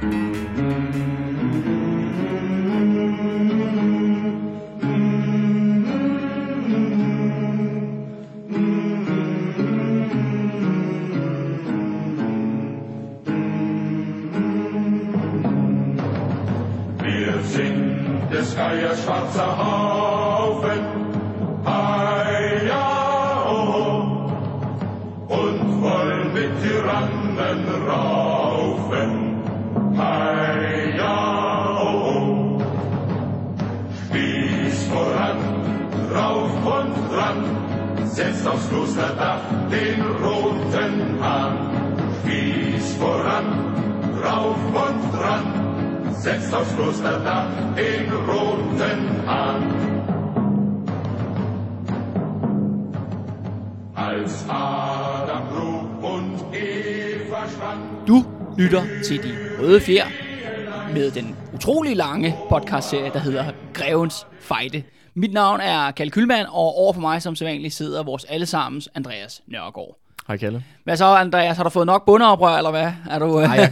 Du lytter til De Røde Fjer med den utrolig lange podcastserie, der hedder Grævens Fejde. Mit navn er Kalle Kylmand, og over for mig som sædvanligt sidder vores allesammens Andreas Nørgaard. Hej Kalle. Hvad så, Andreas? Har du fået nok bondeoprør, eller hvad? Er du, nej, jeg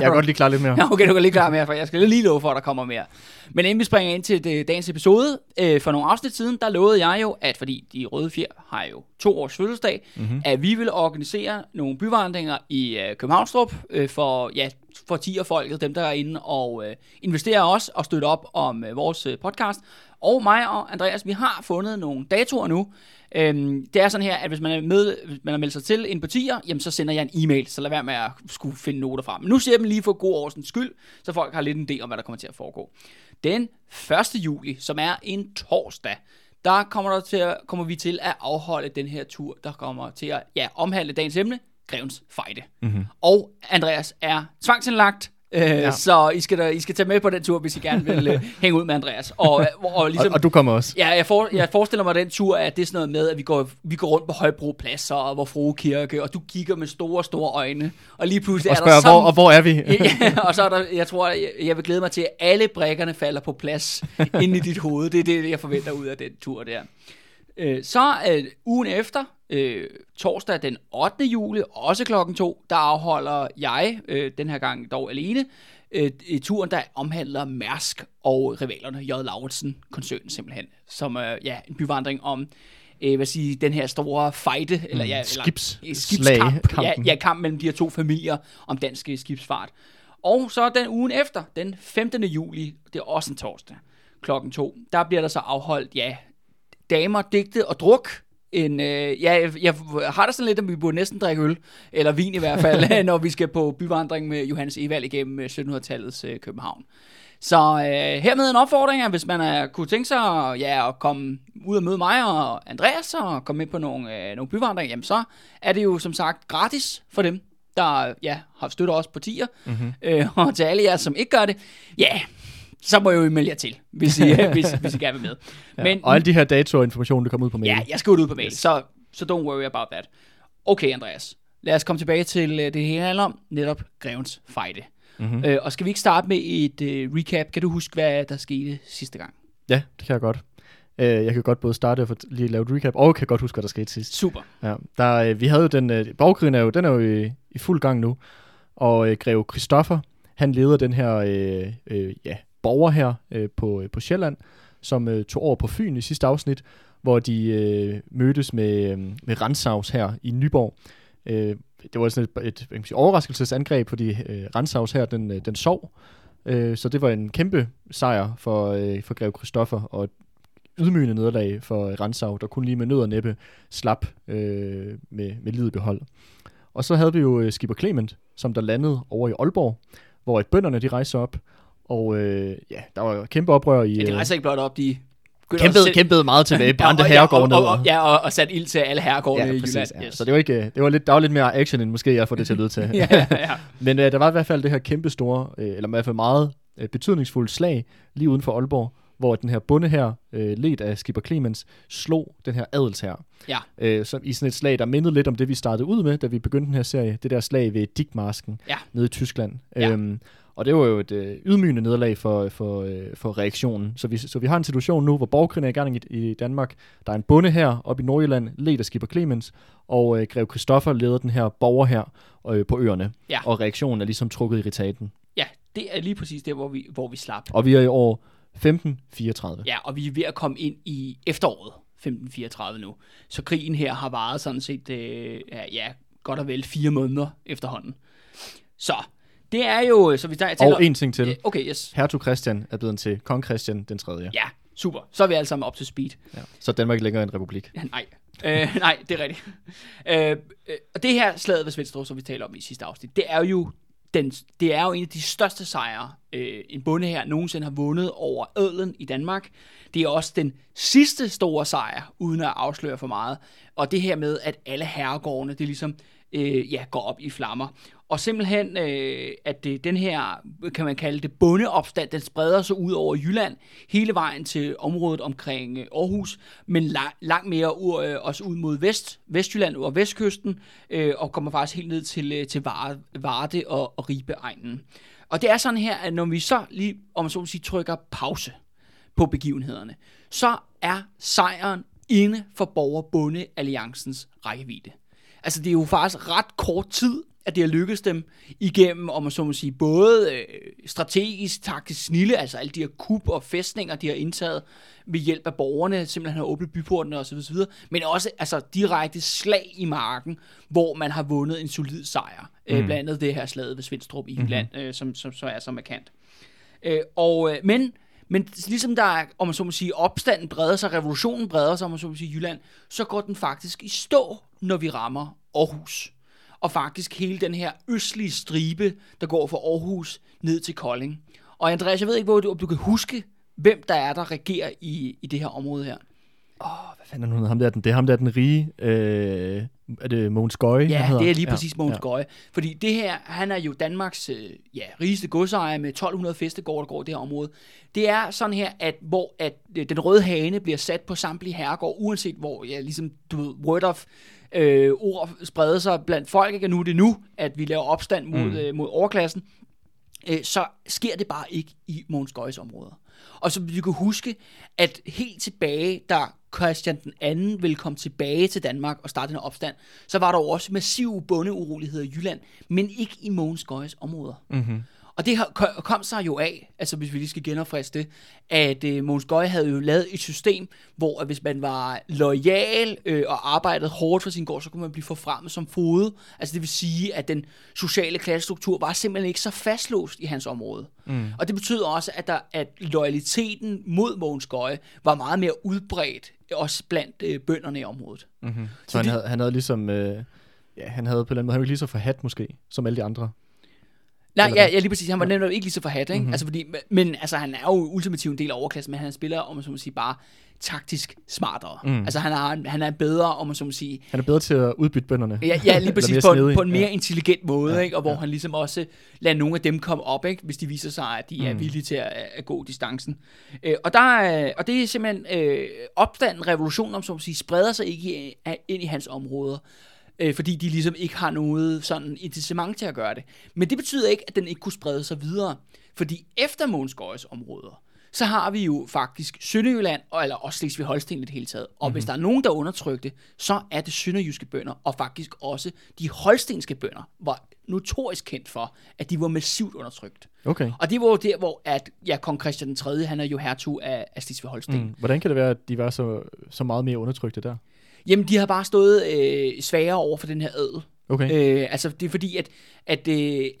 kan godt lige klare lidt mere. Ja, okay, du kan lige klare mere, for jeg skal lige love for, at der kommer mere. Men inden vi springer ind til dagens episode, for nogle afsnit siden, der lovede jeg jo, at fordi De Røde Fjer har jo 2 års fødselsdag, at vi ville organisere nogle byvandringer i Københavnstrup for 10'er-folket, dem der er inde og investerer os og støtter op om vores podcast. Og mig og Andreas, vi har fundet nogle datoer nu. Det er sådan her, at hvis man har meldt sig til en partier, jamen så sender jeg en e-mail, så lad være med at skulle finde noter frem. Men nu siger jeg dem lige for god årsens skyld, så folk har lidt en idé om, hvad der kommer til at foregå. Den 1. juli, som er en torsdag, der kommer vi til at afholde den her tur, der kommer til at omhandle dagens emne, Grevens Fejde. Mm-hmm. Og Andreas er tvangsindlagt. Så I skal tage med på den tur, hvis I gerne vil hænge ud med Andreas. Og, ligesom, og du kommer også. Ja, jeg forestiller mig den tur, at det er sådan noget med, at vi går rundt på Højbro Plads og Vor Frue Kirke, og du kigger med store øjne, og lige pludselig og spørger, er der sådan... hvor er vi? Og så er der, jeg tror, jeg vil glæde mig til, at alle brikkerne falder på plads inde i dit hoved. Det er det, jeg forventer ud af den tur der. Så ugen efter, torsdag den 8. juli, også klokken 2, der afholder jeg, den her gang dog alene, turen, der omhandler Mærsk og rivalerne J. Lauritsen-koncernen simpelthen, som en byvandring om den her store fejde, kamp mellem de her 2 familier om dansk skibsfart. Og så den ugen efter, den 15. juli, det er også en torsdag, klokken 2, der bliver der så afholdt, damer, digte og druk. Jeg har da sådan lidt, at vi burde næsten drikke øl, eller vin i hvert fald, når vi skal på byvandring med Johannes Evald igennem 1700-tallets København. Så hermed en opfordring, at hvis man kunne tænke sig at komme ud og møde mig og Andreas, og komme med på nogle byvandringer, jamen så er det jo som sagt gratis for dem, der har støttet os på tier, og til alle jer, som ikke gør det, så må jeg jo melde jer til, hvis I gerne vil med. Men, og alle de her datoer og information, der kommer ud på mail. Ja, jeg skal ud på mail, så don't worry about that. Okay, Andreas, lad os komme tilbage til det hele handler om, netop Grevens Fejde. Mm-hmm. Og skal vi ikke starte med et recap? Kan du huske, hvad der skete sidste gang? Ja, det kan jeg godt. Jeg kan godt både starte og lige lave et recap, og jeg kan godt huske, hvad der skete sidst. Super. Ja, vi havde jo den... Borggrinden er jo i fuld gang nu, og Greve Christoffer, han leder den her... borger her på Sjælland, som tog over på Fyn i sidste afsnit, hvor de mødtes med Rantzaus her i Nyborg. Det var sådan et overraskelsesangreb, fordi Rantzaus her, den sov. Så det var en kæmpe sejr for Greve Christoffer, og et ydmygende nederlag for Rantzau, der kun lige med nød og næppe slap med livet i behold. Og så havde vi jo Skipper Clement, som der landede over i Aalborg, hvor bønderne de rejser op. Og der var kæmpe oprør i... Ja, de rejser ikke blot op, de... Kæmpede meget tilbage, brændte herregården ned. Og satte ild til alle herregårdene i Jylland. Ja. Yes. Så det var ikke... der var lidt mere action, end måske jeg får det til at lyde til. Men der var i hvert fald det her kæmpe store, eller i hvert fald meget betydningsfulde slag, lige uden for Aalborg, hvor den her bonde her, ledt af Skipper Clemens, slog den her adelshær. Ja. Så i sådan et slag, der mindede lidt om det, vi startede ud med, da vi begyndte den her serie. Det der slag ved Digmarsken nede i Tyskland. Ja. Og det var jo et ydmygende nederlag for reaktionen. Så vi har en situation nu, hvor borgerkrigen er i gang i Danmark. Der er en bonde her oppe i Nordjylland, ledt af Skipper Clemens, og Greve Christoffer leder den her borger her på øerne. Ja. Og reaktionen er ligesom trukket i ritaten. Ja, Det er lige præcis der, hvor vi slap. Og vi er i år 1534. Ja, og vi er ved at komme ind i efteråret 1534 nu. Så krigen her har varet sådan set godt og vel 4 måneder efterhånden. Så det er jo... Så vi taler, og en ting til. Okay, yes. Hertug Christian er blevet til kong Christian den 3. Ja, super. Så er vi alle sammen op til speed. Ja. Så Danmark ikke længere en republik. Ja, nej. Nej, det er rigtigt. Og det her slaget ved Svenstrup, som vi taler om i sidste afsnit, det er jo en af de største sejre, en bonde her nogensinde har vundet over adelen i Danmark. Det er også den sidste store sejr, uden at afsløre for meget. Og det her med, at alle herregårdene, det ligesom går op i flammer. Og simpelthen, at den her, kan man kalde det, bondeopstand, den spreder sig ud over Jylland, hele vejen til området omkring Aarhus, men langt mere også ud mod Vestjylland og Vestkysten, og kommer faktisk helt ned til Varde og Ribe-egnen. Og det er sådan her, at når vi så lige, om så må sige, trykker pause på begivenhederne, så er sejren inde for borgerbondealliancens rækkevidde. Altså, det er jo faktisk ret kort tid, at det har lykkes dem igennem, om man så må sige, både strategisk, taktisk snilde, altså alle de her kub og fæstninger, de har indtaget ved hjælp af borgerne, simpelthen har åbnet byportene osv., osv., men også altså, direkte slag i marken, hvor man har vundet en solid sejr. Blandt andet det her slaget ved Svenstrup i England, som så er så markant. Men ligesom der er, om man så må sige, opstanden breder sig, revolutionen breder sig, om man så må sige, Jylland, så går den faktisk i stå, når vi rammer Aarhus. Og faktisk hele den her østlige stribe, der går fra Aarhus ned til Kolding. Og Andreas, jeg ved ikke, om du kan huske, hvem der er, der regerer i det her område her. Hvad fanden er nu ham der? Det er ham der, den rige... Er det Mogens Gøye? Ja, det er lige præcis Mogens Gøye. Fordi det her, han er jo Danmarks rigeste godsejer med 1200 festegård, der går i det her område. Det er sådan her, at hvor at den røde hane bliver sat på samtlige herregård, uanset hvor ligesom Rødolf ord spreder sig blandt folk, ikke? Og nu er det nu, at vi laver opstand mod overklassen. Så sker det bare ikke i Mogens Gøyes områder. Og så vi kan huske, at helt tilbage, da Christian den anden ville komme tilbage til Danmark og starte en opstand, så var der jo også massive bondeuroligheder i Jylland, men ikke i Mogens Gøyes områder. Mm-hmm. Og det kom sig jo af, altså hvis vi lige skal genopfriske det, at Mogens Gøye havde jo lavet et system, hvor at hvis man var lojal og arbejdede hårdt for sin gård, så kunne man blive forfremmet som foged. Altså det vil sige, at den sociale klassestruktur var simpelthen ikke så fastlåst i hans område. Mm. Og det betød også, at loyaliteten mod Mogens Gøye var meget mere udbredt, også blandt bønderne i området. Mm-hmm. Så han havde ligesom, han havde på en eller anden måde, han var ikke lige så forhat måske, som alle de andre. Nej, ja, lige præcis. Han var nemlig ikke lige så forhat, ikke? Mm-hmm. Altså, fordi, men altså, han er jo ultimativt en del af overklassen, men han spiller, om man så må sige, bare taktisk smartere. Mm. Altså, han er bedre, om man så må sige... Han er bedre til at udbytte bønderne. Ja, lige præcis, på en mere intelligent måde, ikke? Og hvor han ligesom også lader nogle af dem komme op, ikke? Hvis de viser sig, at de er villige til at gå distancen. Og det er simpelthen opstanden, revolutionen, om så må sige, spreder sig ikke ind i hans områder, fordi de ligesom ikke har noget sådan incitament til at gøre det. Men det betyder ikke, at den ikke kunne sprede sig videre. Fordi efter Mogens Gøyes områder, så har vi jo faktisk Sønderjylland, eller Slesvig-Holsten i det hele taget. Og hvis der er nogen, der undertrykte, så er det sønderjyske bønder, og faktisk også de holstenske bønder, var notorisk kendt for, at de var massivt undertrykt. Okay. Og det var jo der, hvor kong Christian den 3., han er jo hertug af Slesvig-Holsten. Mm. Hvordan kan det være, at de var så meget mere undertrykte der? Jamen, de har bare stået svagere over for den her adel. Okay. Altså, det er fordi,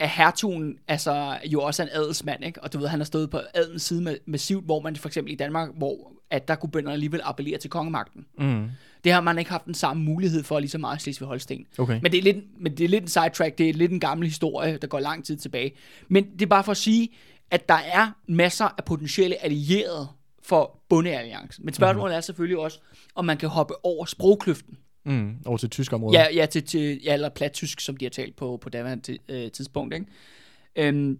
at hertugen altså, jo også er en adelsmand, ikke? Og du ved, han har stået på adelens side massivt, hvor man for eksempel i Danmark, hvor at der kunne bønderne alligevel appellere til kongemagten. Mm. Det har man ikke haft den samme mulighed for, lige så meget Slesvig-Holsten. Okay. Men det er lidt en sidetrack, det er lidt en gammel historie, der går lang tid tilbage. Men det er bare for at sige, at der er masser af potentielle allierede for bondealliancen. Men spørgsmålet er selvfølgelig også, om man kan hoppe over sprogkløften. Mm, over til tysk område. Ja, eller plattysk, som de har talt på daværende tidspunkt. Ikke?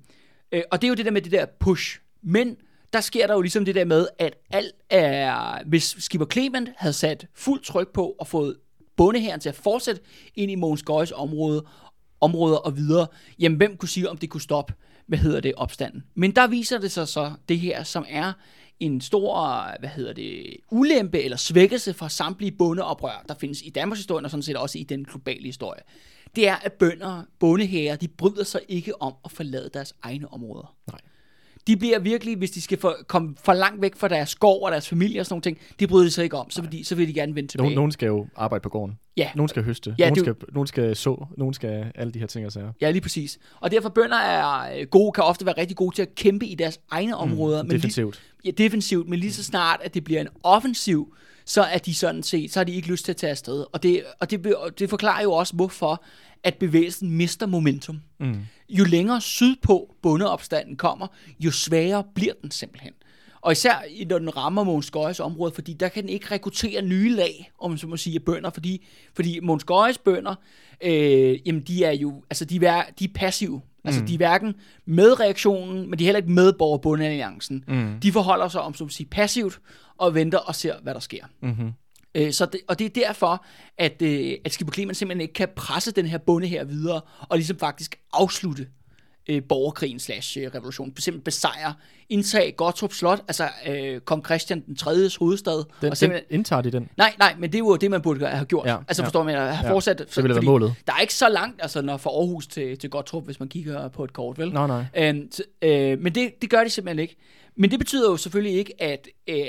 Og det er jo det der med det der push. Men der sker der jo ligesom det der med, at alt er... Hvis Skipper Clement havde sat fuldt tryk på og fået bondehæren til at fortsætte ind i Mogens Gøyes områder og videre, jamen hvem kunne sige, om det kunne stoppe, opstanden? Men der viser det sig så det her, som er... en stor, ulempe eller svækkelse fra samtlige bondeoprør, der findes i Danmarks historie, og sådan set også i den globale historie. det er, at bønder, bondehærer, de bryder sig ikke om at forlade deres egne områder. Nej. De bliver virkelig, hvis de skal komme for langt væk fra deres skov og deres familie og sådan nogle ting, de bryder sig ikke om, så vil de gerne vende tilbage. Nogen skal jo arbejde på gården. Ja. Nogen skal høste, ja, nogen skal så, nogen skal alle de her ting og sager. Ja, lige præcis. Og derfor bønder er gode, kan ofte være rigtig gode til at kæmpe i deres egne områder. Defensivt, men lige så snart, at det bliver en offensiv, så er de sådan set, så har de ikke lyst til at tage afsted. Og det forklarer jo også, hvorfor at bevægelsen mister momentum. Mm. Jo længere sydpå bondeopstanden kommer, jo sværere bliver den simpelthen. Og især når den rammer Mogens Gøyes område, fordi der kan den ikke rekruttere nye lag, om man så må sige, af bønder, fordi Mogens Gøyes bønder, jamen de er jo, altså de er passive. Altså de er hverken med reaktionen, men de er heller ikke med borgerbundealliancen. De forholder sig om, som siger, passivt og venter og ser, hvad der sker. Mm-hmm. Og det er derfor, at Skipper Clement simpelthen ikke kan presse den her bonde her videre, og ligesom faktisk afslutte borgerkrigen /revolutionen. Simpelthen besejre, indtage Gottorp Slot, altså kong Christian den 3.s hovedstad. Indtager de den? Nej, men det er jo det, man burde have gjort. Ja, altså forstår man, at have fortsat. Så ville det være målet. Der er ikke så langt, altså når fra Aarhus til Gottorp, hvis man kigger på et kort, vel? Nej. Men det gør de simpelthen ikke. Men det betyder jo selvfølgelig ikke,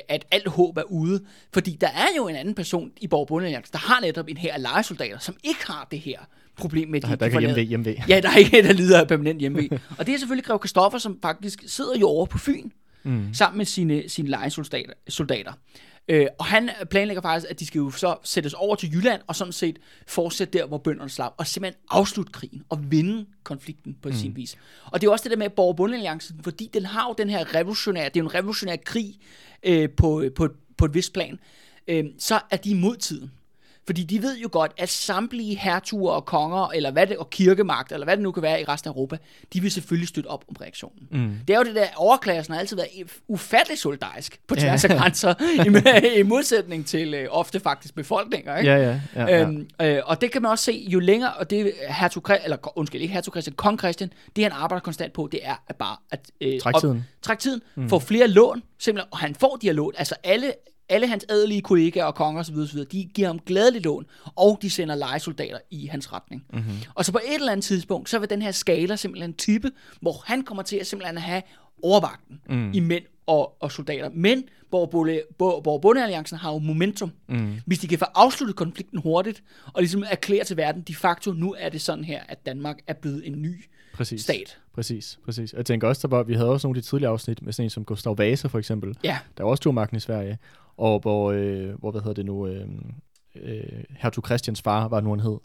at alt håb er ude, fordi der er jo en anden person i Borg-Bundealliancen, der har netop en hær af lejesoldater, som ikke har det her problem med, der ikke er hjemved. Ja, der er ikke der lider af permanent hjemved. Og det er selvfølgelig Greve Christoffer, som faktisk sidder jo over på Fyn, sammen med sine lejesoldater. Og han planlægger faktisk, at de skal jo så sættes over til Jylland, og sådan set fortsætte der, hvor bønderne slap, og simpelthen afslutte krigen, og vinde konflikten på sin vis. Og det er også det der med Borger-Bundealliancen, fordi den har jo den her revolutionære, det er jo en revolutionær krig på et vist plan, så er de imod tiden. Fordi de ved jo godt, at samtlige hertuger og konger, eller hvad det, og kirkemagt, eller hvad det nu kan være i resten af Europa, de vil selvfølgelig støtte op om reaktionen. Det er jo det der, overklassen har altid været ufattelig solidarisk på tværs af grænser, i modsætning til ofte faktisk befolkninger. Ikke? Ja. Og det kan man også se, jo længere, og det kong Christian, det han arbejder konstant på, det er at trække tiden, få flere lån, simpelthen, og han får de her lån, altså alle hans adelige kollegaer og konger osv., de giver ham gladeligt lån, og de sender lejesoldater i hans retning. Mm-hmm. Og så på et eller andet tidspunkt, så vil den her skala simpelthen tippe, hvor han kommer til at simpelthen have overvagten i mænd og soldater. Men Borger-Bundealliancen har jo momentum. Hvis de kan få afsluttet konflikten hurtigt, og ligesom erklære til verden, de facto, nu er det sådan her, at Danmark er blevet en ny stat. Præcis. Jeg tænker også, vi havde også nogle af de tidligere afsnit med sådan en som Gustav Vasa for eksempel. Ja. Der var også stormagten i Sverige. Og hvor hertug Christians far var nu han hed,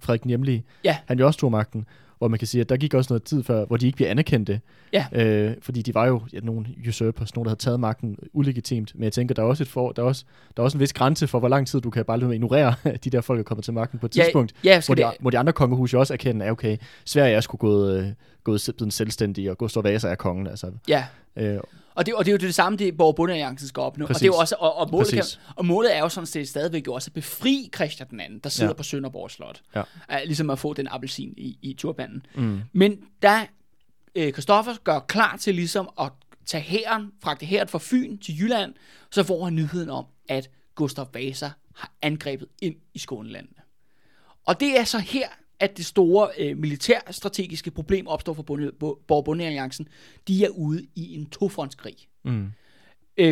Frederik den Hjemlige. Ja. Han jo også tog magten, hvor man kan sige, at der gik også noget tid før, hvor de ikke blev anerkendte. Ja. Fordi de var jo nogle usurpers, nogle der havde taget magten ulegitimt. Men jeg tænker, der er også en vis grænse for, hvor lang tid du kan bare ignorere, at de der folk er kommet til magten på et tidspunkt. Ja, hvor de andre kongehus jo også erkende, at okay, Sverige er sgu gået selvstændig, og Gustav Vasa er kongen. Altså. Ja. Og det er jo det samme, det Borger-Bundealliancen skal opnå. Præcis. Og det er jo også målet er jo sådan set stadigvæk jo også at befri Christian den anden, der sidder på Sønderborg Slot, ligesom at få den appelsin i turbanden. Men da Christoffer gør klar til ligesom at tage fragte hæren fra Fyn til Jylland, så får han nyheden om, at Gustav Vasa har angrebet ind i Skånelandene. Og det er så her, at det store militærstrategiske problem opstår for Borger-Bundealliancen. De er ude i en tofrontskrig.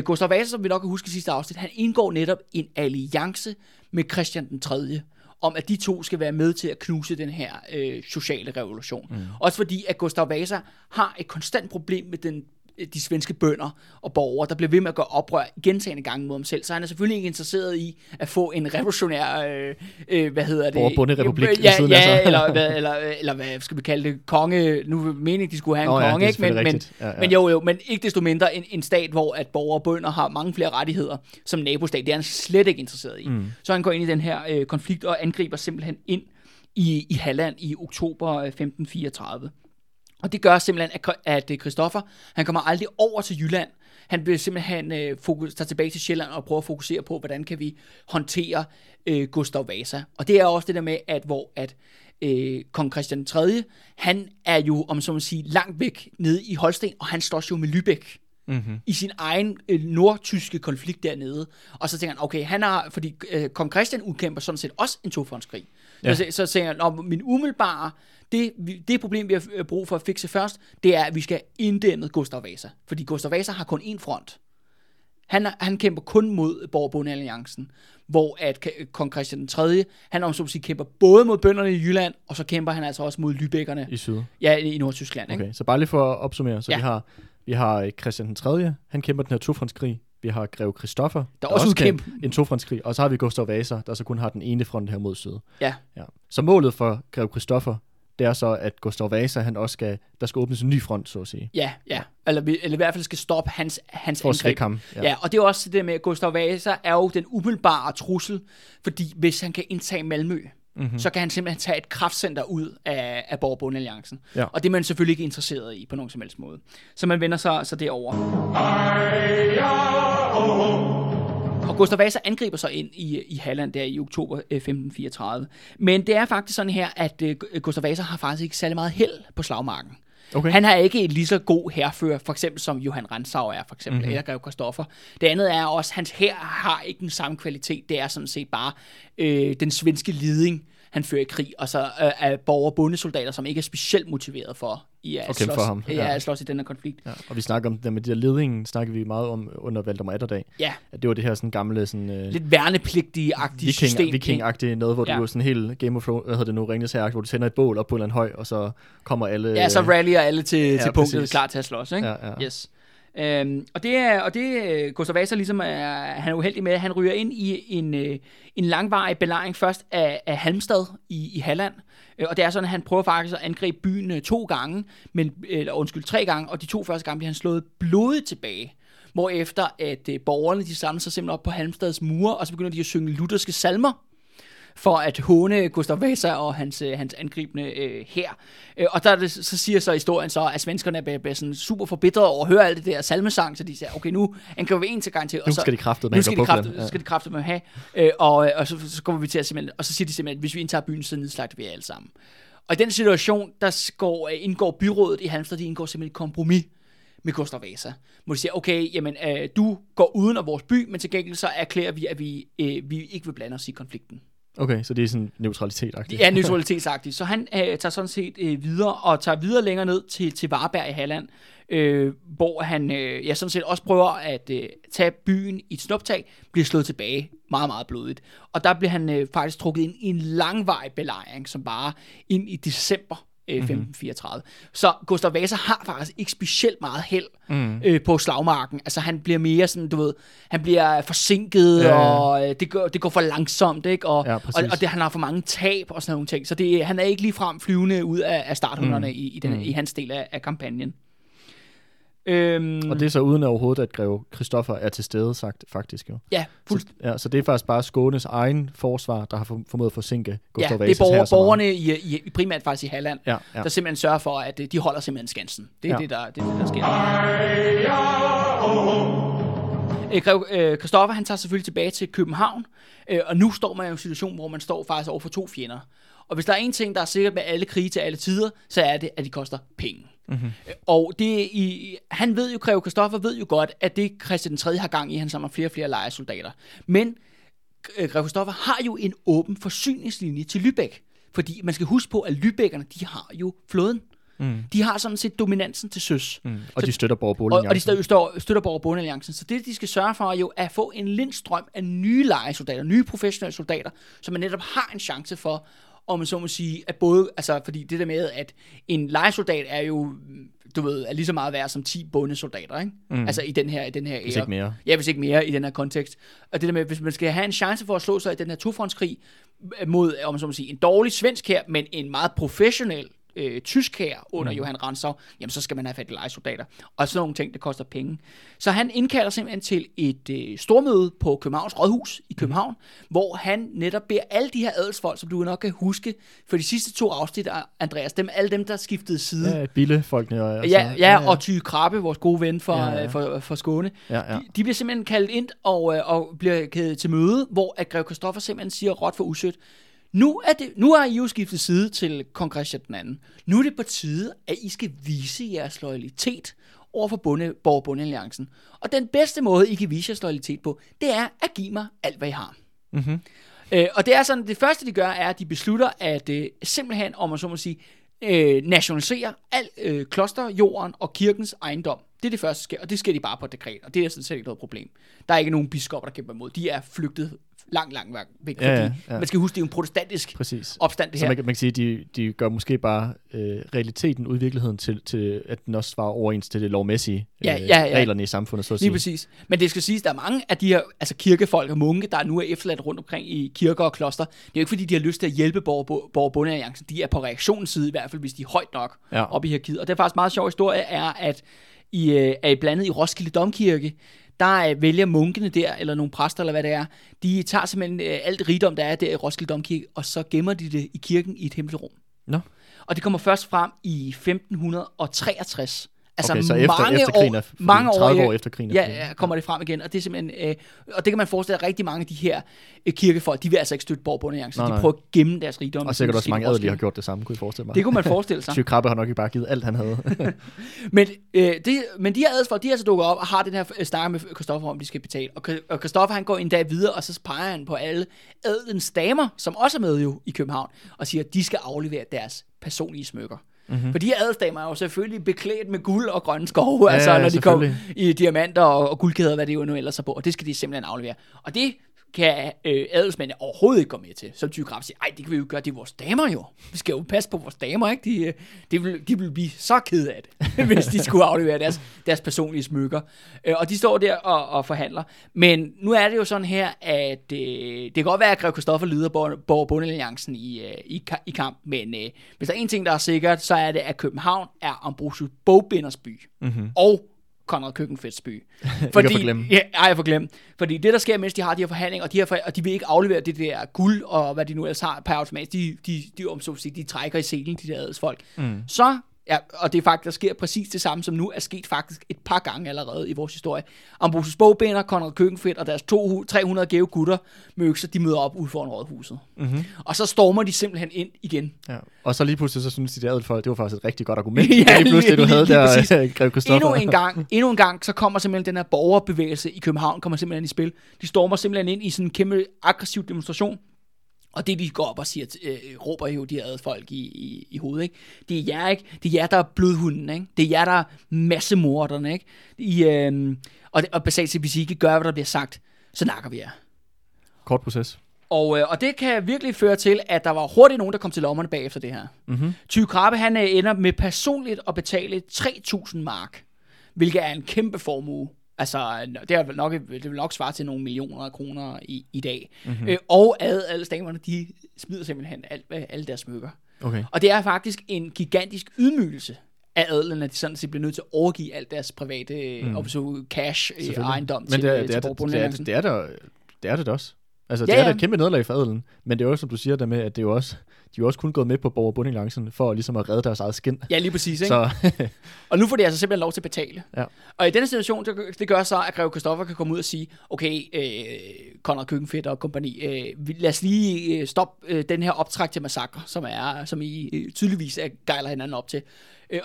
Gustav Vasa, som vi nok kan huske i sidste afsnit, han indgår netop en alliance med Christian den 3. om, at de to skal være med til at knuse den her sociale revolution. Også fordi, at Gustav Vasa har et konstant problem med de svenske bønder og borgere, der bliver ved med at gøre oprør gentagne gange mod ham selv, så han er selvfølgelig ikke interesseret i at få en revolutionær borgerbunderepublik eller hvad skal vi kalde det, konge, nu meningen de skulle have en konge, ikke? Men ikke desto mindre en stat, hvor at borgere og bønder har mange flere rettigheder som nabostat, det er han slet ikke interesseret i. Så han går ind i den her konflikt og angriber simpelthen ind i Halland i oktober 1534. Og det gør simpelthen, at Christoffer, han kommer aldrig over til Jylland. Han vil simpelthen tage tilbage til Sjælland og prøve at fokusere på, hvordan kan vi håndtere Gustav Vasa. Og det er også det der med, at kong Christian 3., han er jo, om så må sige, langt væk nede i Holsten, og han slås jo med Lübeck i sin egen nordtyske konflikt dernede. Og så tænker han, okay, fordi kong Christian udkæmper sådan set også en tofrontskrig. Ja. Så siger jeg, at min umiddelbare, det problem, vi har brug for at fikse først, det er, at vi skal inddæmme Gustav Vasa. Fordi Gustav Vasa har kun én front. Han kæmper kun mod Borg-Bonde-alliancen, hvor at kong Christian den 3., han om så at sige kæmper både mod bønderne i Jylland, og så kæmper han altså også mod lübeckerne i syd. Ja, i Nordtyskland. Okay, ikke? Så bare lige for at opsummere, så vi har Christian den 3., han kæmper den her tofrontskrig. Vi har Greve Christoffer, der også udkæmper en tofrontskrig, og så har vi Gustav Vasa, der så kun har den ene front her mod syd. Ja. Ja. Så målet for Greve Christoffer, det er så, at Gustav Vasa, der skal åbnes en ny front, så at sige. Ja, ja. Eller i hvert fald skal stoppe hans angreb. Ja, og det er også det med, at Gustav Vasa er jo den umiddelbare trussel, fordi hvis han kan indtage Malmø, mm-hmm. så kan han simpelthen tage et kraftcenter ud af Borg-Bonde-alliancen. Ja. Og det er man selvfølgelig ikke interesseret i på nogen som helst måde. Så man vender sig så derover. Og Gustav Vasa angriber så ind i Halland der i oktober 1534. Men det er faktisk sådan her, at Gustav Vasa har faktisk ikke særlig meget held på slagmarken. Okay. Han har ikke et lige så god hærfører, for eksempel som Johan Rantzau er, for eksempel, mm-hmm. eller Greve Christoffer. Det andet er også, at hans hær har ikke den samme kvalitet. Det er sådan set bare den svenske leding, han fører i krig, og så af borger- og bondesoldater, som ikke er specielt motiveret for at slås i den her konflikt. Ja. Og vi snakker om det med de der ledingen, snakker vi meget om under Valdemar Atterdag. Ja. At det var det her sådan gamle sådan lidt værnepligtige-agtige system. Viking-agtige noget, hvor du var sådan helt Game of Thrones, hvad hedder det nu, Ringenes Herre, hvor du tænder et bål op på en eller anden høj, og så kommer alle... Ja, så rallyer alle til punktet, klar til at slås, ikke? Ja, ja. Yes. Og det Gustav Vasa ligesom han er uheldig med, han ryger ind i en langvarig belejring først af Halmstad i Halland, og det er sådan, at han prøver faktisk at angribe byen tre gange, og de to første gange bliver han slået blodigt tilbage, hvorefter at borgerne de samler sig simpelthen op på Halmstads mure, og så begynder de at synge lutherske salmer for at håne Gustav Vasa og hans angribende hær. Og der så siger så historien så, at svenskerne bliver sådan super forbitret over at høre alt det der salmesang, så de siger, okay, nu angriber vi en til gang til, og nu skal de kraftede med have. Og så kommer vi til at simpelthen, og så siger de simpelthen, at hvis vi indtager byen, så nedslagter vi alle sammen. Og i den situation, der indgår byrådet i Halmstad, de indgår simpelthen et kompromis med Gustav Vasa, må de sige, okay, jamen, du går uden af vores by, men til gengæld så erklærer vi, at vi ikke vil blande os i konflikten. Okay, så det er sådan neutralitet-agtigt. Ja, neutralitetsagtigt. Så han tager sådan set videre, og tager videre længere ned til Varberg i Halland, hvor han sådan set også prøver at tage byen i et snuptag, bliver slået tilbage meget, meget blodigt. Og der bliver han faktisk trukket ind i en langvarig belejring, som bare ind i december 1534. Mm-hmm. Så Gustav Vasa har faktisk ikke specielt meget held på slagmarken. Altså han bliver mere sådan, du ved, han bliver forsinket, og det går for langsomt, ikke? Og han har for mange tab og sådan nogle ting. Så han er ikke ligefrem flyvende ud af starthunderne i hans del af kampagnen. Og det er så uden overhovedet, at Greve Christoffer er til stede, sagt faktisk jo. Ja, så det er faktisk bare Skånes egen forsvar, der har formået at forsinke Gustav Vasas her. Ja, det er borgerne i primært faktisk i Halland, der simpelthen sørger for, at de holder simpelthen skansen. Det er det, der sker. Greve Christoffer, han tager selvfølgelig tilbage til København, og nu står man i en situation, hvor man står faktisk over for to fjender. Og hvis der er en ting, der er sikkert med alle krige til alle tider, så er det, at de koster penge. Mm-hmm. Og han ved jo, Greve Christoffer ved jo godt, at det Christian 3. har gang i, han samler flere og flere lejesoldater. Men Greve Christoffer har jo en åben forsyningslinje til Lübeck, fordi man skal huske på, at lübeckerne, de har jo flåden. Mm. De har sådan set dominansen til søs. Mm. Og de støtter Borg-Bonde-alliancen. Og de støtter Borg-Bonde-alliancen. Så det, de skal sørge for, er jo at få en lindstrøm af nye lejesoldater, nye professionelle soldater, så man netop har en chance for, og man så må sige, at både, altså fordi det der med, at en lejesoldat er jo, du ved, er lige så meget værd som 10 bondesoldater, ikke? Mm. Altså i den her ære. Hvis ikke mere. Ja, hvis ikke mere i den her kontekst. Og det der med, hvis man skal have en chance for at slå sig i den her tofrontskrig mod, om man så må sige, en dårlig svensk hær, men en meget professionel tysk hær under Johan Rantzau, jamen så skal man have fat i lejesoldater. Og sådan nogle ting, det koster penge. Så han indkalder simpelthen til et stormøde på Københavns Rådhus i København, hvor han netop beder alle de her adelsfolk, som du nok kan huske, for de sidste to afsnit af Andreas, alle dem, der skiftede side. Ja, Billefolkene. Altså. Ja, og Tyge Krabbe, vores gode ven for Skåne. Ja, ja. De bliver simpelthen kaldt ind og bliver kædet til møde, hvor at Greve Christoffer simpelthen siger råt for usødt, nu har I jo skiftet side til kong Christian den anden. Nu er det på tide, at I skal vise jeres loyalitet overfor Borg-Bonde-alliancen. Og den bedste måde, I kan vise jeres loyalitet på, det er at give mig alt, hvad I har. Mm-hmm. Og det er sådan, det første de gør, er, at de beslutter, at simpelthen, om man så må sige, nationalisere al klosterjorden og kirkens ejendom. Det er det første, der sker, og det sker de bare på et dekret, og det er sådan set ikke noget problem. Der er ikke nogen biskopper, der kæmper imod. De er flygtet langt væk, fordi man skal huske, det er en protestantisk opstand, det her. Så man kan sige, de gør måske bare realiteten ud i virkeligheden til, at den også svarer overens til det lovmæssige reglerne i samfundet, så at sige. Lige præcis. Men det skal siges, der er mange af de her altså kirkefolk og munke, der nu er efterladt rundt omkring i kirker og kloster. Det er jo ikke, fordi de har lyst til at hjælpe borgerbundealliancen. De er på reaktionsside i hvert fald, hvis de er højt nok op i hierarkiet. Og det er faktisk meget sjov historie, er, at i blandet i Roskilde Domkirke, der vælger munkene der, eller nogle præster, eller hvad det er, de tager simpelthen alt rigdom, der er der i Roskilde Domkirke, og så gemmer de det i kirken i et hemmeligt rum. No. Og det kommer først frem i 1563. Altså okay, så mange år efter krigen. Ja, kommer det frem igen, og det er simpelthen, og det kan man forestille, at rigtig mange af de her kirkefolk, de vil altså ikke støtte borgerbundealliancen, de prøver at gemme deres rigdom. Og sikkert også mange adelige har gjort det samme, kunne jeg forestille mig. Det kunne man forestille sig. Tyge Krabbe har nok ikke bare givet alt, han havde. men de her adelsfolk, de er altså dukket op og har den her snak med Christoffer om, de skal betale. Og Christoffer, han går en dag videre, og så peger han på alle adelens damer, som også er med jo i København, og siger, at de skal aflevere deres personlige smykker. Mm-hmm. For de adelsdamer er jo selvfølgelig beklædt med guld og grønne skove, altså når de kommer i diamanter og guldkæder, hvad det jo nu ellers er på, og det skal de simpelthen aflevere. Og det kan adelsmændene overhovedet ikke gå med til, som Tyge Krabbe siger, det kan vi jo gøre, det er vores damer jo. Vi skal jo passe på vores damer, ikke? De vil blive så kede af det, hvis de skulle aflevere deres personlige smykker. Og de står der og forhandler. Men nu er det jo sådan her, at det kan godt være, at Greve Christoffer leder borgerbundealliancen i kamp, men hvis der er en ting, der er sikkert, så er det, at København er Ambrosius Bogbinders by. Mm-hmm. Og Conrad Køkkenfeldts by. Fordi det, der sker, mens de har de her forhandlinger, og de vil ikke aflevere det der guld, og hvad de nu ellers har per automat, de trækker i selen, de der adelsfolk. Mm. Og det er faktisk, der sker præcis det samme, som nu er sket faktisk et par gange allerede i vores historie. Ambrosius Bogbinder, Conrad Køkkenfeldt og deres 300 gæve gutter med økser, de møder op ude foran rådhuset. Mm-hmm. Og så stormer de simpelthen ind igen. Ja. Og så lige pludselig, så synes de der adelsfolk, det var faktisk et rigtig godt argument. Endnu en gang, så kommer simpelthen den her borgerbevægelse i København, kommer simpelthen i spil. De stormer simpelthen ind i sådan en kæmpe aggressiv demonstration. Og det, de går op og siger, råber jo de adelsfolk i hovedet, ikke? Det er jer, ikke? Det er jer, der er blodhunden, ikke? Det er jer, der er massemorderne, ikke? Og basalt set, hvis I ikke gør, hvad der bliver sagt, så nakker vi jer. Kort proces. Og det kan virkelig føre til, at der var hurtigt nogen, der kom til lommerne bagefter det her. Mm-hmm. Tyge Krabbe, han ender med personligt at betale 3.000 mark, hvilket er en kæmpe formue. Altså, det vil nok svare til nogle millioner af kroner i dag. Mm-hmm. Og adelsdamerne, de smider simpelthen alle deres smykker. Okay. Og det er faktisk en gigantisk ydmygelse af adelen, at de sådan set bliver nødt til at overgive alt deres private cash ejendom til borgerbundealliancen. Men det er det også. Altså, det er da et kæmpe nederlag for adelen, men det er jo også, som du siger der med, at det er jo også, de er også kun gået med på borgerbundealliancen for ligesom at redde deres eget skind. Ja, lige præcis, ikke? Og nu får de altså simpelthen lov til at betale. Ja. Og i denne situation, det gør så, at Greve Christoffer kan komme ud og sige, okay, Conrad Køkkenfeldt og kompagni, lad os lige stoppe den her optræk til massakre, som I tydeligvis gejler hinanden op til.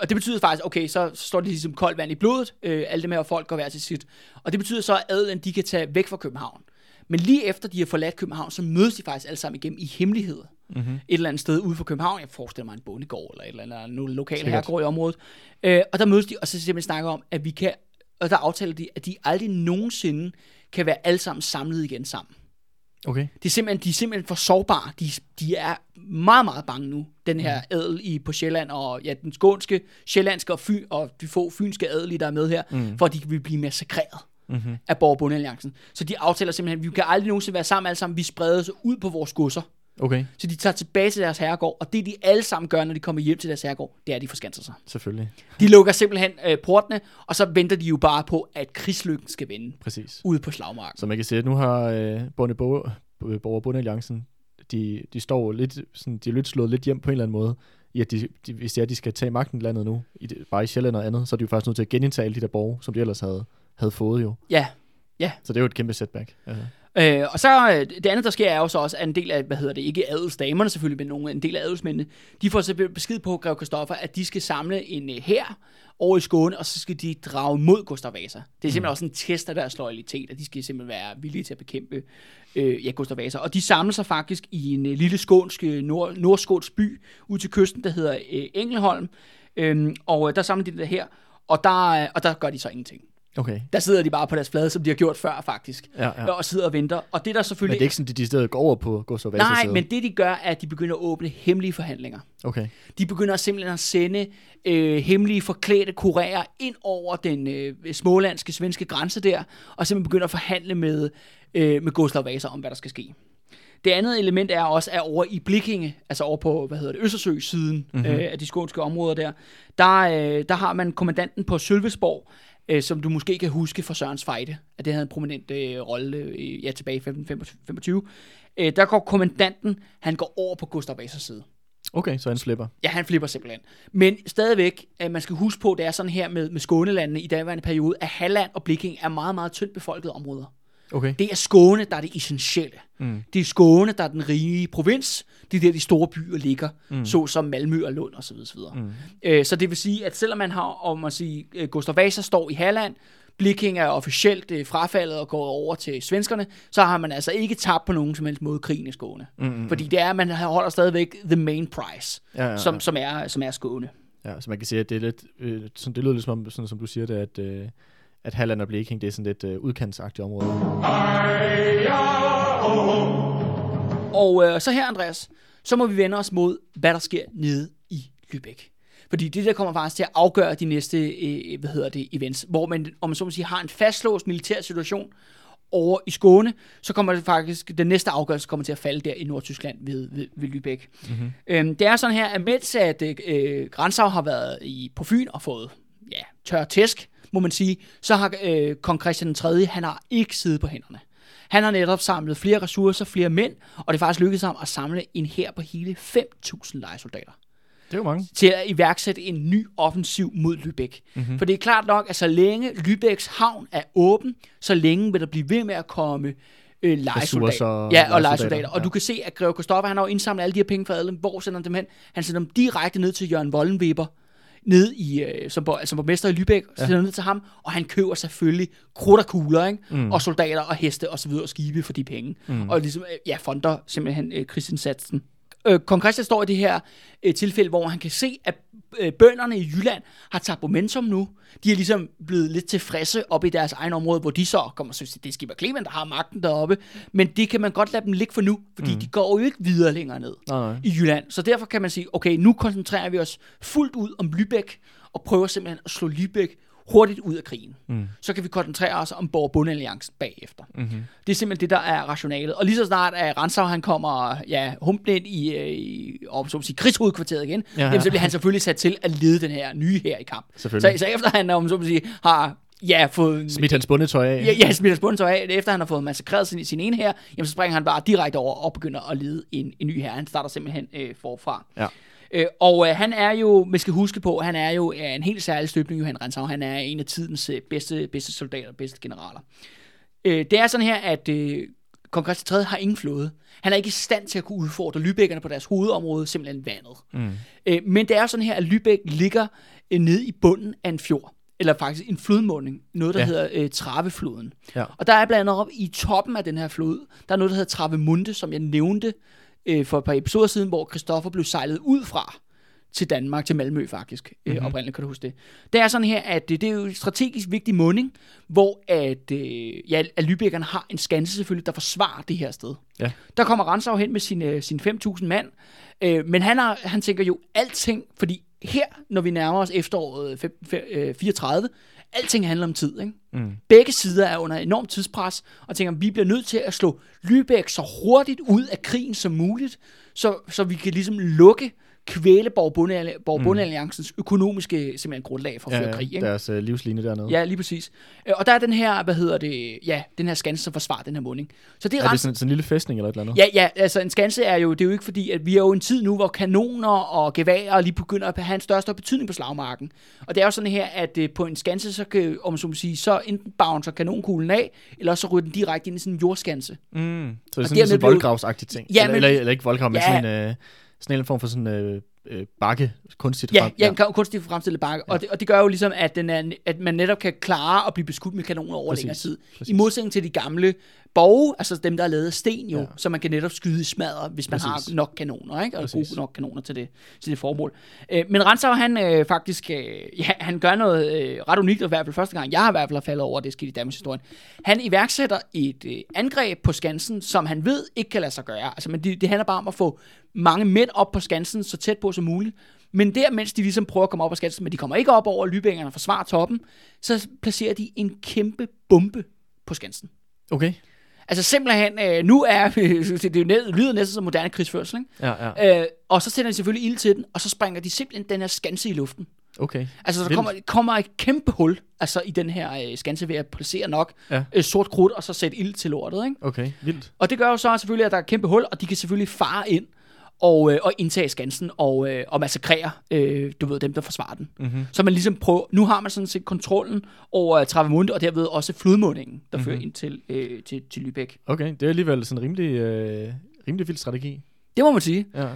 Og det betyder faktisk, okay, så står det ligesom koldt vand i blodet, alle dem her folk går hver til sit. Og det betyder så, at adelen, de kan tage væk fra København. Men lige efter de har forladt København, så mødes de faktisk alle sammen igennem i hemmelighed. Mm-hmm. Et eller andet sted ude for København. Jeg forestiller mig en bondegård eller et eller andet nogle lokale herregård i området. Og der mødes de, og så simpelthen snakker om, at vi kan, og der aftaler de, at de aldrig nogensinde kan være alle sammen samlet igen sammen. Okay. De er simpelthen for sårbare. De er meget, meget bange nu. Den her adel på Sjælland, og ja, den skånske, sjællandske og de få fynske adelige, der er med her, for at de vil blive massakreret. Mm-hmm. af borgerbundealliancen. Så de aftaler simpelthen, vi kan aldrig nogensinde være sammen alle sammen, vi spreder os ud på vores godser. Okay. Så de tager tilbage til deres herregård, og det de alle sammen gør, når de kommer hjem til deres herregård, det er, at de forskanser sig. Selvfølgelig. De lukker simpelthen portene, og så venter de jo bare på, at krigslykken skal vende. Præcis. Ude på slagmarken. Så man kan se, at nu har borgerbundealliancen, de står lidt, sådan, de er lidt slået lidt hjem på en eller anden måde. Ja, hvis de skal tage magten i landet nu, bare i Sjælland og andet, så er de jo faktisk nødt til at genindtage alle de der borgere, som de ellers havde fået jo. Ja. Så det er jo et kæmpe setback. Altså. Og så det andet, der sker, er jo så også, at en del af, ikke adelsdamerne selvfølgelig, men en del af adelsmændene, de får så besked på Greve Christoffer, at de skal samle en hær over i Skåne, og så skal de drage mod Gustav Vasa. Det er simpelthen også en test af deres loyalitet, og de skal simpelthen være villige til at bekæmpe Gustav Vasa. Og de samler sig faktisk i en lille skånsk, nordskånsk by ud til kysten, der hedder Engelholm, og der samler de det her, og der gør de så ingenting. Okay. Der sidder de bare på deres flade, som de har gjort før faktisk, og sidder og venter. Og det der selvfølgelig... Men det er ikke sådan, at de stadig går over på Gustav Vasas side? Nej, men det de gør, er, at de begynder at åbne hemmelige forhandlinger. Okay. De begynder simpelthen at sende hemmelige forklædte kurerer ind over den smålandske, svenske grænse der, og simpelthen begynder at forhandle med Gustav Vasa om, hvad der skal ske. Det andet element er også, at over i Blekinge, altså over på, Østersø-siden af de skånske områder der har man kommandanten på Sølvesborg, som du måske kan huske fra Sørens Fejde, at det havde en prominent rolle tilbage i 1525. Der går kommandanten, han går over på Gustav Vasas side. Okay, så han flipper. Ja, han flipper simpelthen. Men stadigvæk, man skal huske på, det er sådan her med Skånelandene i daværende periode, at Halland og Blekinge er meget, meget tyndt befolkede områder. Okay. Det er Skåne, der er det essentielle. Mm. Det er Skåne, der er den rige provins. Det er der, de store byer ligger, såsom Malmö og Lund osv. Så det vil sige, at selvom man har, om at sige, Gustav Vasa står i Halland, Blekinge er officielt frafaldet og gået over til svenskerne, så har man altså ikke tabt på nogen som helst måde krigen i Skåne. Fordi det er, man holder stadigvæk the main prize, som er Skåne. Ja, så man kan sige, at det er lidt, det lyder lidt som du siger det, at Halland og Blekinge, det er sådan lidt udkantsagtigt område. Og så her, Andreas, så må vi vende os mod, hvad der sker nede i Lübeck. Fordi det der kommer faktisk til at afgøre de næste, events, hvor man, om man så må sige, har en fastlåst militær situation over i Skåne, så kommer det faktisk, den næste afgørelse kommer til at falde der i Nordtyskland ved Lübeck. Mm-hmm. Det er sådan her, at mens at Rantzau har været på Fyn og fået tør tæsk, må man sige, så har kong Christian den 3., han har ikke siddet på hænderne. Han har netop samlet flere ressourcer, flere mænd, og det er faktisk lykkedes ham at samle en hær på hele 5.000 lejesoldater. Det er jo mange. Til at iværksætte en ny offensiv mod Lübeck. Mm-hmm. For det er klart nok, at så længe Lübecks havn er åben, så længe vil der blive ved med at komme lejesoldater. Ja, og lejesoldater. Og du kan se, at Greve Christoffer, han har jo indsamlet alle de her penge fra adelen. Hvor sender han dem hen? Han sender dem direkte ned til Jørgen Wullenwever, som borgmester i Lübeck, sender ned til ham, og han køber selvfølgelig krudt og kugler, ikke? Og soldater og heste og så videre og skibe for de penge. Og ligesom, fonder simpelthen Christian Satsen. Kong Christian står i det her tilfælde, hvor han kan se, at bønderne i Jylland har tabt momentum nu. De er ligesom blevet lidt tilfredse op i deres egen område, hvor de så kommer, så det er Skipper Clement, der har magten deroppe. Men det kan man godt lade dem ligge for nu, fordi de går jo ikke videre længere ned i Jylland. Så derfor kan man sige, okay, nu koncentrerer vi os fuldt ud om Lübeck, og prøver simpelthen at slå Lübeck hurtigt ud af krigen. Så kan vi koncentrere os om Borg-Bund-alliancen bagefter. Det er simpelthen det, der er rationalet. Og lige så snart at Rantzau, han kommer humpen ind i krigshovedkvarteret igen, jamen, så bliver han selvfølgelig sat til at lede den her nye her i kamp. Så efter han har fået... Smidt hans bundetøj af. Ja, smidt hans bundetøj af. Efter han har fået massakreret sin ene her, jamen, så springer han bare direkte over og begynder at lede en ny her. Han starter simpelthen forfra. Ja. Og han er jo, man skal huske på, han er jo en helt særlig støbning, Johan Rantzau. Han er en af tidens bedste soldater og bedste generaler. Det er sådan her, at kong Christian III har ingen flåde. Han er ikke i stand til at kunne udfordre lübeckerne på deres hovedområde, simpelthen vandet. Men det er sådan her, at Lübeck ligger nede i bunden af en fjord, eller faktisk en flodmunding, noget der hedder Travefloden. Ja. Og der er blandt andet op i toppen af den her flod, der er noget, der hedder Travemunde, som jeg nævnte for et par episoder siden, hvor Christoffer blev sejlet ud fra til Danmark, til Malmø faktisk. Oprindeligt, kan du huske det. Det er sådan her, at det er jo en strategisk vigtig munding, hvor at lübeckerne har en skanse selvfølgelig, der forsvarer det her sted. Ja. Der kommer Rantzau hen med sine 5.000 mand, men han tænker jo alting, fordi her, når vi nærmer os efteråret 1534, alting handler om tid, ikke? Begge sider er under enormt tidspres, og tænker, vi bliver nødt til at slå Lübeck så hurtigt ud af krigen som muligt, så vi kan ligesom lukke kvæle Borg-Bondealliancens økonomiske simpelthen grundlag for at føre krig. Ikke? Deres livslinje dernede. Ja, lige præcis. Og der er den her, den her skanse, som forsvarer den her munding. Så det er det sådan en lille fæstning eller et eller andet? Ja, altså en skanse er jo, det er jo ikke fordi, at vi er jo en tid nu, hvor kanoner og geværer lige begynder at have en større betydning på slagmarken. Og det er jo sådan her, at på en skanse, så kan, om som sige, så enten bouncer kanonkuglen af, eller så ryger den direkte ind i sådan en jordskanse. Mm. Så det er sådan en voldgravsagtig ting. Ja, eller ikke voldgrav, men sådan en... Sådan en form for sådan bakke, kunstigt kunstigt fremstillet bakke. Ja. Og det gør jo ligesom, at, at man netop kan klare at blive beskudt med kanoner over længere tid. Præcis. I modsætning til de gamle borge, altså dem, der er lavet af sten jo, så man kan netop skyde i smadre, hvis man har nok kanoner, ikke? Og gode nok kanoner til det formål. Men Rantzau, han gør noget ret unikt, og i hvert fald første gang, jeg har i hvert fald faldet over, det skete i Danmarks historien. Han iværksætter et angreb på skansen, som han ved ikke kan lade sig gøre. Altså, men det handler bare om at få mange mænd op på skansen, så tæt på som muligt. Men der, mens de ligesom prøver at komme op på skansen, men de kommer ikke op over lybængerne og forsvarer toppen, så placerer de en kæmpe bombe på skansen. Okay. Altså simpelthen, nu er det lyder næsten som moderne krigsførsel, ikke? Ja. Og så sætter de selvfølgelig ild til den, og så springer de simpelthen den her skanse i luften. Okay. Altså så kommer et kæmpe hul altså i den her skanse ved at placere nok sort krudt, og så sætte ild til lortet, ikke? Okay, vildt. Og det gør jo så selvfølgelig, at der er et kæmpe hul, og de kan selvfølgelig fare ind og indtage skansen og massakrere dem, der forsvarer den. Mm-hmm. Så man ligesom prøver, nu har man sådan set kontrollen over Travemünde, og derved også flodmundingen, der fører ind til Lübeck. Okay, det er alligevel sådan en rimelig vild strategi. Det må man sige. Ja.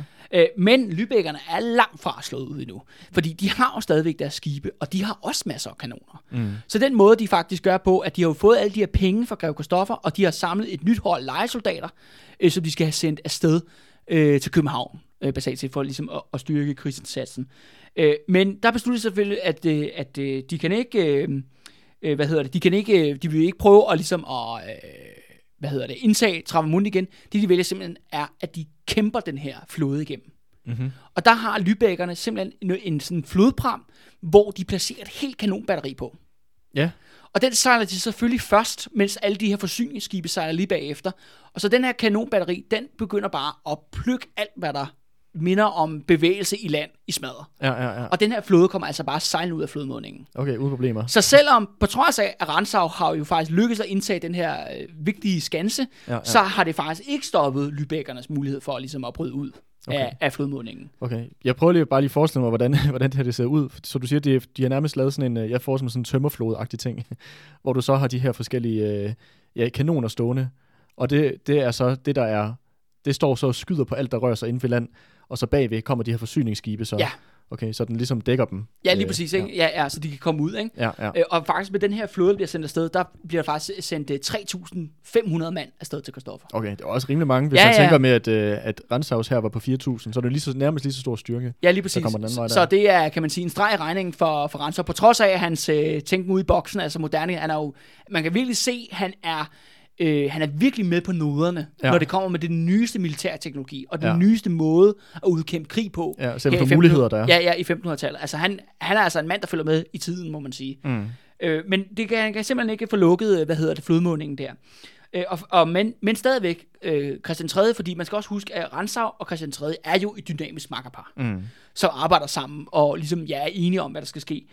Men lübeckerne er langt fra slået ud endnu, fordi de har jo stadigvæk deres skibe, og de har også masser af kanoner. Mm. Så den måde, de faktisk gør på, at de har jo fået alle de her penge fra Greve Christoffer, og de har samlet et nyt hold lejesoldater, som de skal have sendt afsted til København, basalt set, for ligesom at styrke krigsindsatsen. Men der besluttede selvfølgelig, at de kan ikke, de vil ikke prøve at ligesom indtage Travemünde igen. Det de vælger simpelthen er, at de kæmper den her flåde igennem. Mm-hmm. Og der har lübeckerne simpelthen en sådan flodpram, hvor de placerer et helt kanonbatteri på. Ja. Yeah. Og den sejler de selvfølgelig først, mens alle de her forsyningsskibe sejler lige bagefter. Og så den her kanonbatteri, den begynder bare at plukke alt, hvad der minder om bevægelse i land i smadder. Ja. Og den her flåde kommer altså bare sejlende ud af flodmundingen. Okay, uden problemer. Så selvom, på trods af, at Rantzau har jo faktisk lykkedes at indtage den her vigtige skanse, så har det faktisk ikke stoppet lübeckernes mulighed for ligesom at bryde ud af flodmundingen. Okay, jeg prøver bare lige at forestille mig, hvordan det her det ser ud. Så du siger, de har nærmest lavet sådan en, jeg forestiller mig sådan en tømmerflåde-agtig ting, hvor du så har de her forskellige kanoner stående, og det er så det, der er, det står så og skyder på alt, der rører sig inden for land, og så bagved kommer de her forsyningsskibe så. Ja. Okay, så den ligesom dækker dem. Ja, lige præcis, ikke? Ja, så de kan komme ud, ikke? Ja. Og faktisk med den her flåde, der bliver sendt afsted, der bliver faktisk sendt 3.500 mand afsted til Christoffer. Okay, det er også rimelig mange. Hvis man tænker med, at Rantzaus her var på 4.000, så er det nærmest lige så stor styrke. Ja, lige præcis. Så det er, kan man sige, en streg i regningen for Rantzau. På trods af hans tænken ud i boksen, altså moderne, han er jo, man kan virkelig se, han er virkelig med på noderne, når det kommer med den nyeste militærteknologi, og den nyeste måde at udkæmpe krig på. Ja, selv for muligheder, der er. Ja, i 1500-tallet. Altså, han er altså en mand, der følger med i tiden, må man sige. Mm. Men han kan simpelthen ikke få lukket, flodmundingen der. Men stadigvæk, Christian 3., fordi man skal også huske, at Rantzau og Christian 3. er jo et dynamisk makkerpar, som arbejder sammen og ligesom er enige om, hvad der skal ske.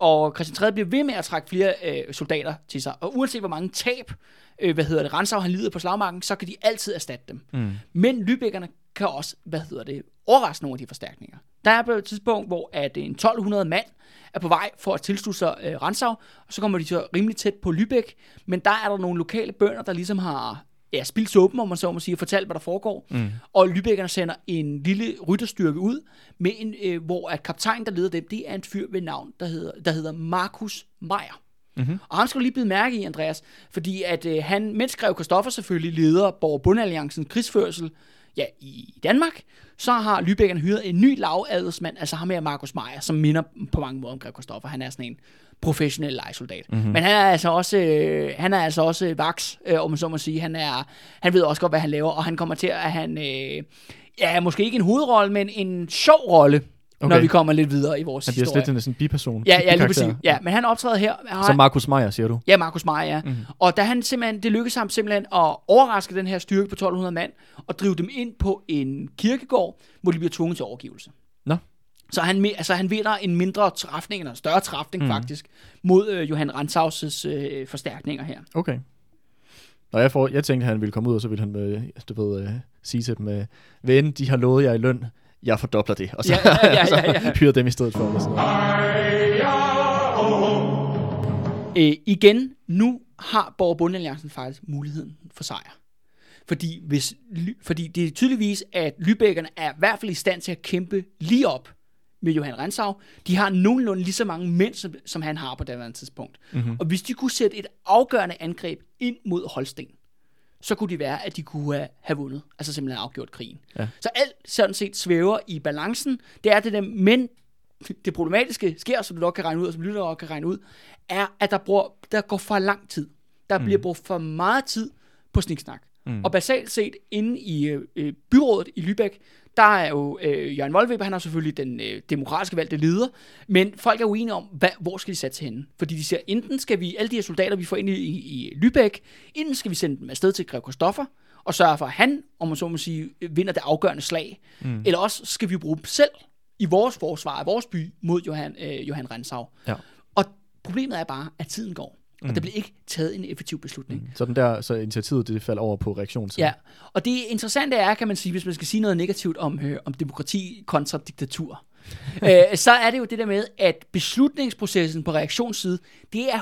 Og Christian 3. bliver ved med at trække flere soldater til sig, og uanset hvor mange tab, Rantzau han lider på slagmarken, så kan de altid erstatte dem. Mm. Men lübeckerne kan også, overraske nogle af de forstærkninger. Der er på et tidspunkt, hvor at 1.200 mand er på vej for at tilslutte sig Rantzau, og så kommer de så rimelig tæt på Lübeck, men der er der nogle lokale bønder, der ligesom har spildt såben, om man så må sige, og fortalt, hvad der foregår, og lübeckerne sender en lille rytterstyrke ud, med en, hvor at kaptajnen, der leder dem, det er en fyr ved navn, der hedder Markus Meyer. Mm-hmm. Og ham skulle lige blive mærke i, Andreas, fordi at han, mens Greve Christoffer selvfølgelig leder Borg-Bondealliancens krigsførsel i Danmark, så har lübeckerne hyret en ny lavadelsmand, altså ham her Markus Meyer, som minder på mange måder om Greve Christoffer. Han er sådan en professionel lejesoldat. Mm-hmm. Men han er altså også vaks, om man så må sige. Han ved også godt, hvad han laver, og han kommer til at han måske ikke en hovedrolle, men en sjov rolle. Okay. Når vi kommer lidt videre i vores historie. Han bliver slet sådan en biperson. Ja, lige præcis. Ja, men han optræder her. Så Markus Meyer, siger du? Ja, Markus Meyer, ja. Mm-hmm. Og da han simpelthen, det lykkedes ham simpelthen at overraske den her styrke på 1.200 mand, og drive dem ind på en kirkegård, hvor de bliver tvunget til overgivelse. Så han vinder en mindre træfning, eller en større træfning faktisk, mod Johan Rantzaus' forstærkninger her. Okay. Når jeg tænkte, at han ville komme ud, og så ville han sige til dem, ven, de har lovet jer i løn, jeg fordobler det, og så hyrer dem i stedet for. Og sådan igen, nu har Borg Bundealliancen faktisk muligheden for sejr. Fordi det er tydeligvis, at lybækkerne er i hvert fald i stand til at kæmpe lige op med Johan Rantzau. De har nogenlunde lige så mange mænd, som han har på daværende tidspunkt. Mm-hmm. Og hvis de kunne sætte et afgørende angreb ind mod Holsten, så kunne det være, at de kunne have vundet, altså simpelthen afgjort krigen. Ja. Så alt sådan set svæver i balancen. Det er det der, men det problematiske sker, som du nok kan regne ud, og som lytter nok kan regne ud, er, at der går for lang tid. Der bliver brugt for meget tid på sniksnak. Og basalt set, inde i byrådet i Lübeck, der er jo Jørgen Wullenwever, han er selvfølgelig den demokratiske valgte leder, men folk er uenige om, hvor skal de satse henne? Fordi de siger, enten skal vi, alle de her soldater, vi får ind i Lübeck, enten skal vi sende dem afsted til Greve Christoffer, og sørge for, at han, om man så må sige, vinder det afgørende slag, eller også skal vi bruge dem selv i vores forsvar, af vores by, mod Johan Rantzau. Ja. Og problemet er bare, at tiden går. Og der blev ikke taget en effektiv beslutning. Så den der initiativet, det falder over på reaktionssiden. Ja, og det interessante er, kan man sige, hvis man skal sige noget negativt om demokrati kontra diktatur, så er det jo det der med, at beslutningsprocessen på reaktionssiden, det er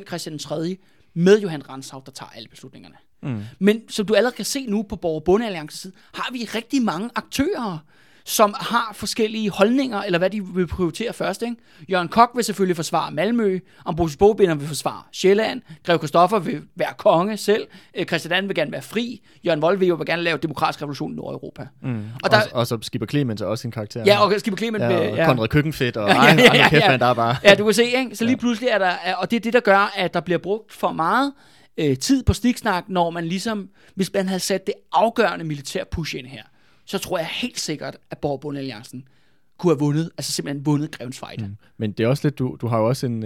100% Christian III med Johan Rantzau, der tager alle beslutningerne. Men som du allerede kan se nu på Borg- og Bondealliances side, har vi rigtig mange aktører, som har forskellige holdninger, eller hvad de vil prioritere først, ikke? Jørgen Kok vil selvfølgelig forsvare Malmø, Ambrosius Bobinder vil forsvare Sjælland, Greve Christoffer vil være konge selv, Christian den anden vil gerne være fri, Jørgen Wullenwever vil gerne lave demokratisk revolution i Nordeuropa. Og så Skipper Clement er også en karakter. Ja, og Skipper Clement... Ja, Conrad Køkkenfeldt, og andre kæftmænd, der er bare... Ja, du kan se, ikke? Så lige pludselig er der... Og det er det, der gør, at der bliver brugt for meget tid på sniksnak, når man ligesom... Hvis man havde sat det afgørende militær push ind her, så tror jeg helt sikkert, at Borg- og Bondealliancen kunne have vundet, altså simpelthen vundet Grevens Fejde. Men det er også lidt, du har jo også en,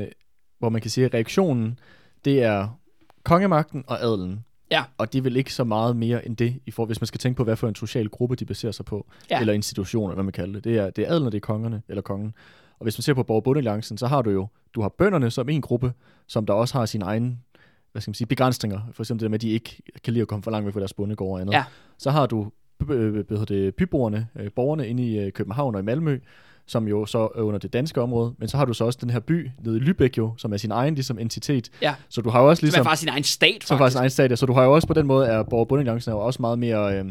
hvor man kan sige, at reaktionen, det er kongemagten og adelen. Ja. Og de vil ikke så meget mere end det, hvis man skal tænke på, hvad for en social gruppe de baserer sig på, eller institutioner, hvad man kalder det. Det er adelen, og det er kongerne, eller kongen. Og hvis man ser på Borg- og Bondealliancen, så har du har bønderne som en gruppe, som der også har sine egne, hvad skal man sige, begrænsninger. For eksempel det der med, at de ikke kan lide at komme for langt væk fra deres bondegård og andet. Ja. Så har du byboerne, borgerne inde i København og i Malmø, som jo så er under det danske område, men så har du så også den her by nede i Lübeck jo, som er sin egen ligesom entitet. Ja. Så du har jo også ligesom... Som er faktisk sin egen stat, faktisk. Som er faktisk sin egen stat, ja. Så du har jo også på den måde, at Borg- og Bondealliancen er jo også meget mere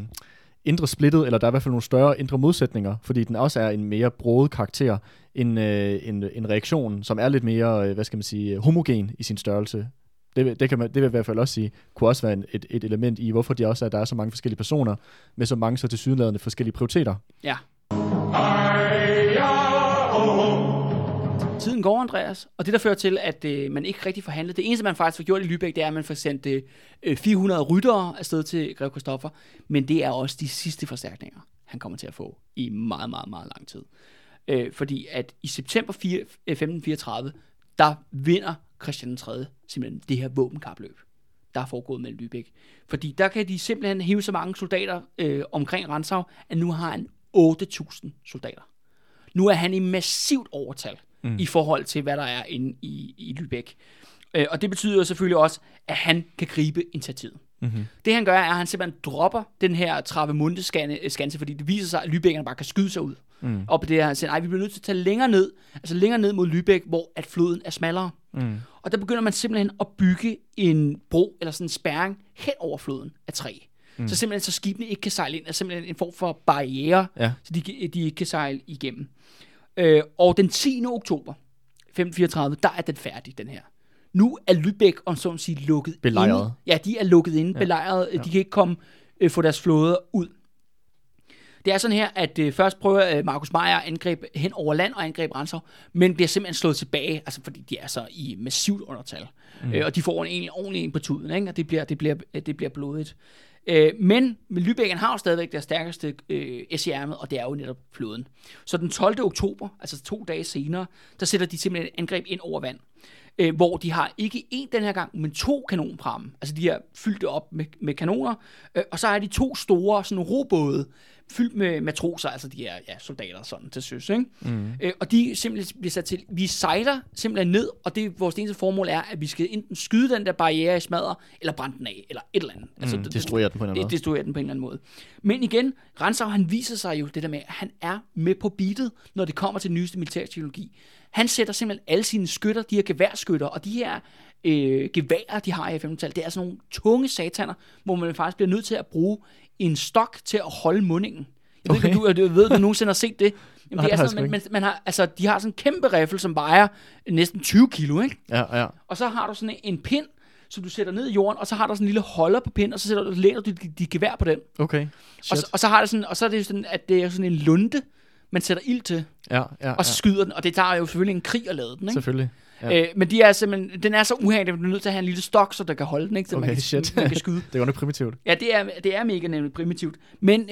indre splittet, eller der er i hvert fald nogle større indre modsætninger, fordi den også er en mere broget karakter end reaktionen, som er lidt mere, hvad skal man sige, homogen i sin størrelse. Det vil jeg i hvert fald også sige, kunne også være et element i, hvorfor de også er, at der er så mange forskellige personer, med så mange så tilsyneladende forskellige prioriteter. Ja. Tiden går, Andreas, og det der fører til, at man ikke rigtig forhandler. Det eneste, man faktisk får gjort i Lübeck, det er, at man får sendt 400 ryttere afsted til Greve Christoffer, men det er også de sidste forstærkninger, han kommer til at få i meget, meget, meget lang tid. Fordi at i september 1534, der vinder Christian III simpelthen det her våbenkapløb, der er foregået mellem Lübeck. Fordi der kan de simpelthen hive så mange soldater omkring Rantzau, at nu har han 8.000 soldater. Nu er han i massivt overtal i forhold til, hvad der er inde i Lübeck. Og det betyder jo selvfølgelig også, at han kan gribe initiativet. Mm-hmm. Det han gør, er, at han simpelthen dropper den her travemunde-skanse, fordi det viser sig, at lübeckerne bare kan skyde sig ud. Og det her siger, vi bliver nødt til at tage længere ned, altså længere ned mod Lübeck, hvor at floden er smallere. Og der begynder man simpelthen at bygge en bro, eller sådan en spærring, hen over floden af træ. Så simpelthen, så skibene ikke kan sejle ind, er simpelthen en form for barriere, så de ikke kan sejle igennem. Og den 10. oktober 1534, der er den færdig, den her. Nu er Lübeck, om så at sige, lukket belejret. Inde. Ja, de er lukket inde, belejret. Ja. De kan ikke komme, få deres flåder ud. Det er sådan her, at først prøver Markus Meyer at angribe hen over land og angribe Rantzau, men bliver simpelthen slået tilbage, altså fordi de er så i massivt undertal. Og de får en ordentlig en på tuden, ikke? Og det bliver blodigt. Men Lübecken har jo stadigvæk deres stærkeste S i ærmet, og det er jo netop floden. Så den 12. oktober, altså 2 dage senere, der sætter de simpelthen angreb ind over vand, hvor de har ikke 1 den her gang, men 2 kanonpramme. Altså de har fyldt det op med kanoner, og så er de 2 store sådan robåde, fyldt med matroser, altså de her soldater sådan til søs, ikke? Mm. Og de simpelthen bliver sat til, vi sejler simpelthen ned, og det vores eneste formål er, at vi skal enten skyde den der barriere i smadret, eller brænde den af, eller et eller andet. Altså, destruere den på en eller anden måde. Men igen, Rantzau, han viser sig jo det der med, at han er med på beatet, når det kommer til den nyeste militærteknologi. Han sætter simpelthen alle sine skytter, de her geværskytter, og de her geværer, de har i 1500-tallet, det er sådan nogle tunge sataner, hvor man faktisk bliver nødt til at bruge en stok til at holde mundingen. Jeg ved ikke, du nogensinde har set det. Jamen, nej, det er sådan, man har, altså, de har sådan en kæmpe riffel, som vejer næsten 20 kilo, ikke? Ja, ja. Og så har du sådan en pind, som du sætter ned i jorden, og så har du sådan en lille holder på pind, og så læner du dit gevær på den. Okay. Og så har det sådan, og så er det sådan, at det er sådan en lunte, man sætter ild til, og så skyder den, og det tager jo selvfølgelig en krig at lade den, ikke? Selvfølgelig. Ja. Men de er simpelthen, den er så uhængig, at du er nødt til at have en lille stok, så der kan holde den, ikke? Så okay, man kan skyde. Det er jo noget primitivt. Ja, det er mega nemlig primitivt. Men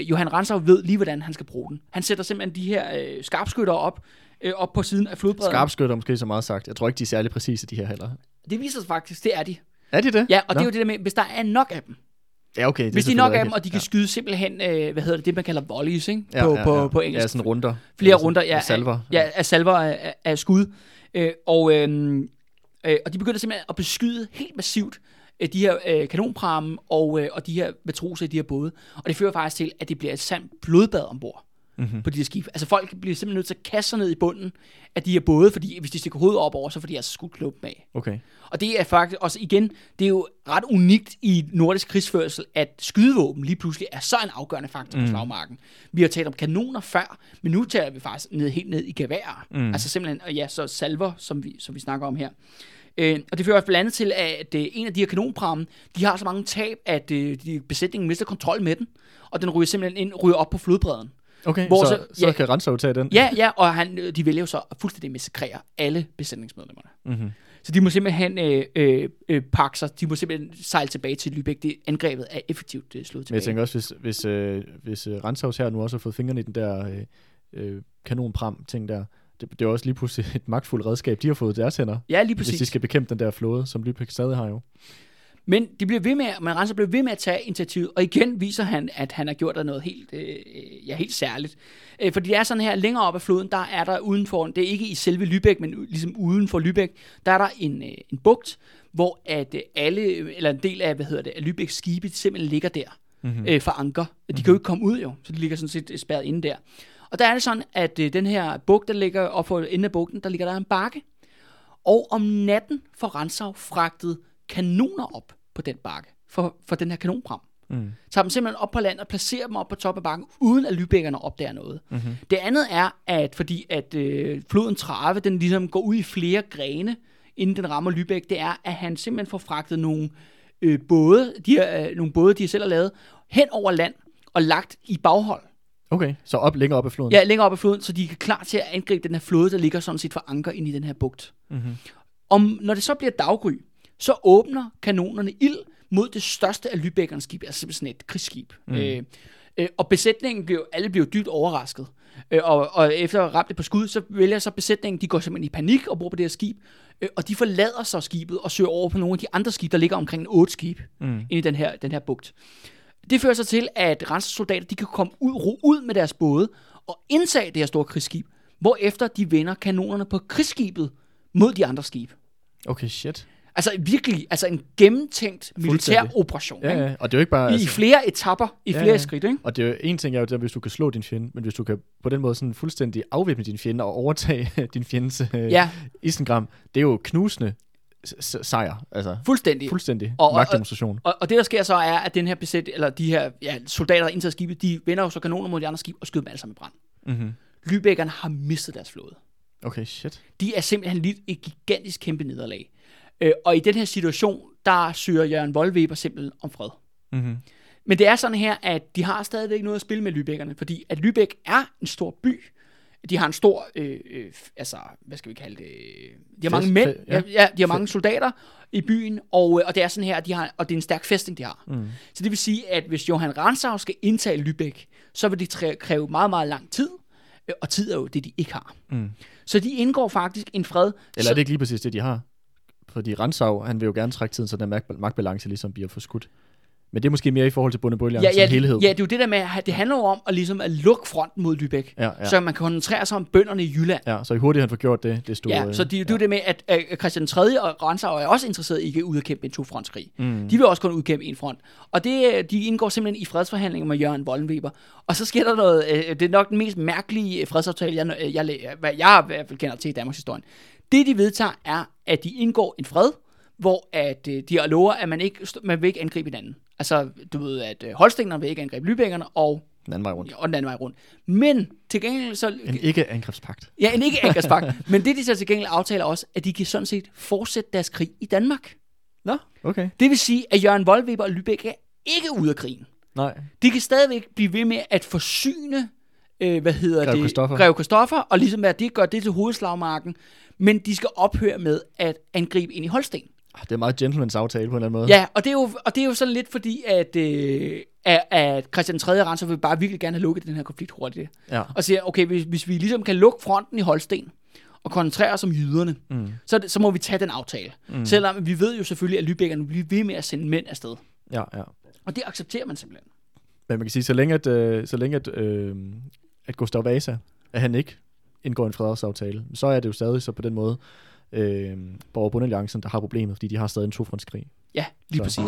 Johan Rantzau ved lige, hvordan han skal bruge den. Han sætter simpelthen de her skarpskytter op på siden af flodbredden. Skarpskytter måske så meget sagt. Jeg tror ikke, de er særlig præcise, de her heller. Det viser sig faktisk, det er de. Er de det? Ja, og det er jo det der med, hvis der er nok af dem. Ja, okay, hvis de er nok af dem, og de kan skyde simpelthen, det man kalder volleys, ikke? På engelsk. Ja, sådan runder. Flere runder, ja. Salver af skud. Og de begynder simpelthen at beskyde helt massivt de her kanonpramme og de her matroser i de her både. Og det fører faktisk til, at det bliver et sandt blodbad ombord på de her skib. Altså folk bliver simpelthen nødt til at kaste sig ned i bunden af de her både, fordi hvis de stikker hovedet op over, så får de altså skudt klumpen af. Okay. Og det er faktisk også igen, det er jo ret unikt i nordisk krigsførsel, at skydevåben lige pludselig er så en afgørende faktor på slagmarken. Vi har talt om kanoner før, men nu taler vi faktisk helt ned i geværer. Mm. Altså simpelthen, og så salver, som vi snakker om her. Og det fører blandt andet til, at en af de her kanonpramme, de har så mange tab, at besætningen mister kontrol med den, og den ryger simpelthen ryger op på flodbredden. Okay, så kan Rantzau tage den. Ja, og de vælger jo så at fuldstændig massakrere alle besætningsmedlemmerne. Mm-hmm. Så de må simpelthen pakke sig, de må simpelthen sejle tilbage til Lübeck. Det angrebet er effektivt slået tilbage. Men jeg tænker også, hvis Rantzaus her nu også har fået fingrene i den der kanonpram-ting der, det er også lige pludselig et magtfuldt redskab, de har fået deres hænder. Ja, lige præcis. Hvis de skal bekæmpe den der flåde, som Lübeck stadig har jo. Men Rantzau blev ved med at tage initiativet, og igen viser han, at han har gjort der noget helt særligt. Fordi det er sådan her, længere op ad floden, der er der udenfor, det er ikke i selve Lübeck, men ligesom uden for Lübeck, der er der en bugt, hvor at en del af, af Lübecks skibe simpelthen ligger der for anker. De kan jo ikke komme ud jo, så de ligger sådan set spærret inde der. Og der er det sådan, at den her bugt, der ligger op for enden af bugten, der ligger der en bakke. Og om natten får Rantzau fragtet kanoner op på den bakke, for den her kanonpram. Tager dem simpelthen op på land og placerer dem op på toppen af bakken, uden at lybækkerne opdager noget. Mm-hmm. Det andet er, at fordi at floden Trave, den ligesom går ud i flere grene, inden den rammer Lübeck, det er, at han simpelthen får fragtet nogle både, de selv har lavet, hen over land og lagt i baghold. Okay, så længere op ad floden? Ja, længere op ad floden, så de er klar til at angribe den her flåde, der ligger sådan set for anker ind i den her bugt. Mm-hmm. Når det så bliver daggry, så åbner kanonerne ild mod det største af Lübeckernes skib, altså simpelthen et krigsskib. Og besætningen alle blev dybt overrasket. Og efter at have ramt et par skud, så vælger så besætningen, de går simpelthen i panik og bor på det her skib, og de forlader så skibet og søger over på nogle af de andre skib, der ligger omkring 8 skib inde i den her bugt. Det fører så til, at Rantzau soldater, de kan komme ud med deres både og indtage det her store krigsskib, hvorefter de vender kanonerne på krigsskibet mod de andre skib. Okay, shit. Altså virkelig, en gennemtænkt militær operation. Ja, ja. Og det er jo ikke bare, i flere etapper, i flere skridt. Ikke? Og det er jo en ting, hvis du kan slå din fjende, men hvis du kan på den måde sådan fuldstændig afvæbne din fjende og overtage din fjendes isengram, det er jo knusende sejr. Altså, fuldstændig magtdemonstration. Og det, der sker så, er, at den her soldater, der indtager skibet, de vender jo så kanoner mod de andre skib og skyder dem alle sammen i brand. Mm-hmm. Lübeckerne har mistet deres flåde. Okay, shit. De er simpelthen lidt et gigantisk kæmpe nederlag. Og i den her situation, der søger Jørgen Wullenwever simpelthen om fred. Mm-hmm. Men det er sådan her, at de har stadigvæk noget at spille med Lübeckerne, fordi at Lübeck er en stor by. De har en stor, de har mange mænd, de har mange soldater i byen, og det er sådan her, at og det er en stærk fæstning, de har. Mm. Så det vil sige, at hvis Johan Rantzau skal indtage Lübeck, så vil det kræve meget, meget lang tid. Og tid er jo det, de ikke har. Mm. Så de indgår faktisk en fred. Eller er det ikke lige præcis det, de har? Fordi Rantzau, han vil jo gerne trække tiden, så den magtbalance ligesom bliver forskudt. Men det er måske mere i forhold til bondebølgerne som helhed. Ja, det er jo det der med, at det handler jo om at, ligesom at lukke fronten mod Lübeck, så man kan koncentrere sig om bønderne i Jylland. Ja, så i hurtigt han får gjort det, det store. Ja, så det er jo det med, at Christian 3. og Rantzau er også interesseret i at udkæmpe en tofrontskrig. Mm. De vil også kun udkæmpe en front. Og det, de indgår simpelthen i fredsforhandlinger med Jørgen Wullenwever. Og så sker der noget, det er nok den mest mærkelige fredsaftale, jeg i hvert fald kender til i Danmarks historie. Det de vedtager er, at de indgår en fred, hvor at de lover, at man vil ikke angribe hinanden. Altså, du ved, at holstingerne vil ikke angribe lübeckerne, og den anden vej rundt. Og den anden vej rundt. Men til gengæld så... En ikke-angrebspagt. Ja, en ikke-angrebspagt. Men det, de så til gengæld aftaler også, at de kan sådan set fortsætte deres krig i Danmark. Nå, okay. Det vil sige, at Jørgen Wullenwever og Lübeck er ikke ude af krigen. Nej. De kan stadigvæk blive ved med at forsyne, Greve Christoffer, og ligesom at de gør det til hovedslagmarken, men de skal ophøre med at angribe ind i Holsten. Det er meget gentlemans aftale på en eller anden måde. Ja, og det er jo, sådan lidt fordi, at Christian 3. og Rantzau vil bare virkelig gerne have lukket den her konflikt hurtigt. Ja. Og siger, okay, hvis vi ligesom kan lukke fronten i Holsten og koncentrere os om jyderne, så må vi tage den aftale. Mm. Selvom vi ved jo selvfølgelig, at lübeckerne bliver ved med at sende mænd afsted. Ja, ja. Og det accepterer man simpelthen. Men man kan sige, så længe at Gustav Vasa, at han ikke indgår en fredsaftale, så er det jo stadig så på den måde, Borg- og Bundealliancen, der har problemet, fordi de har stadig en tofrontskrig. Ja, lige præcis.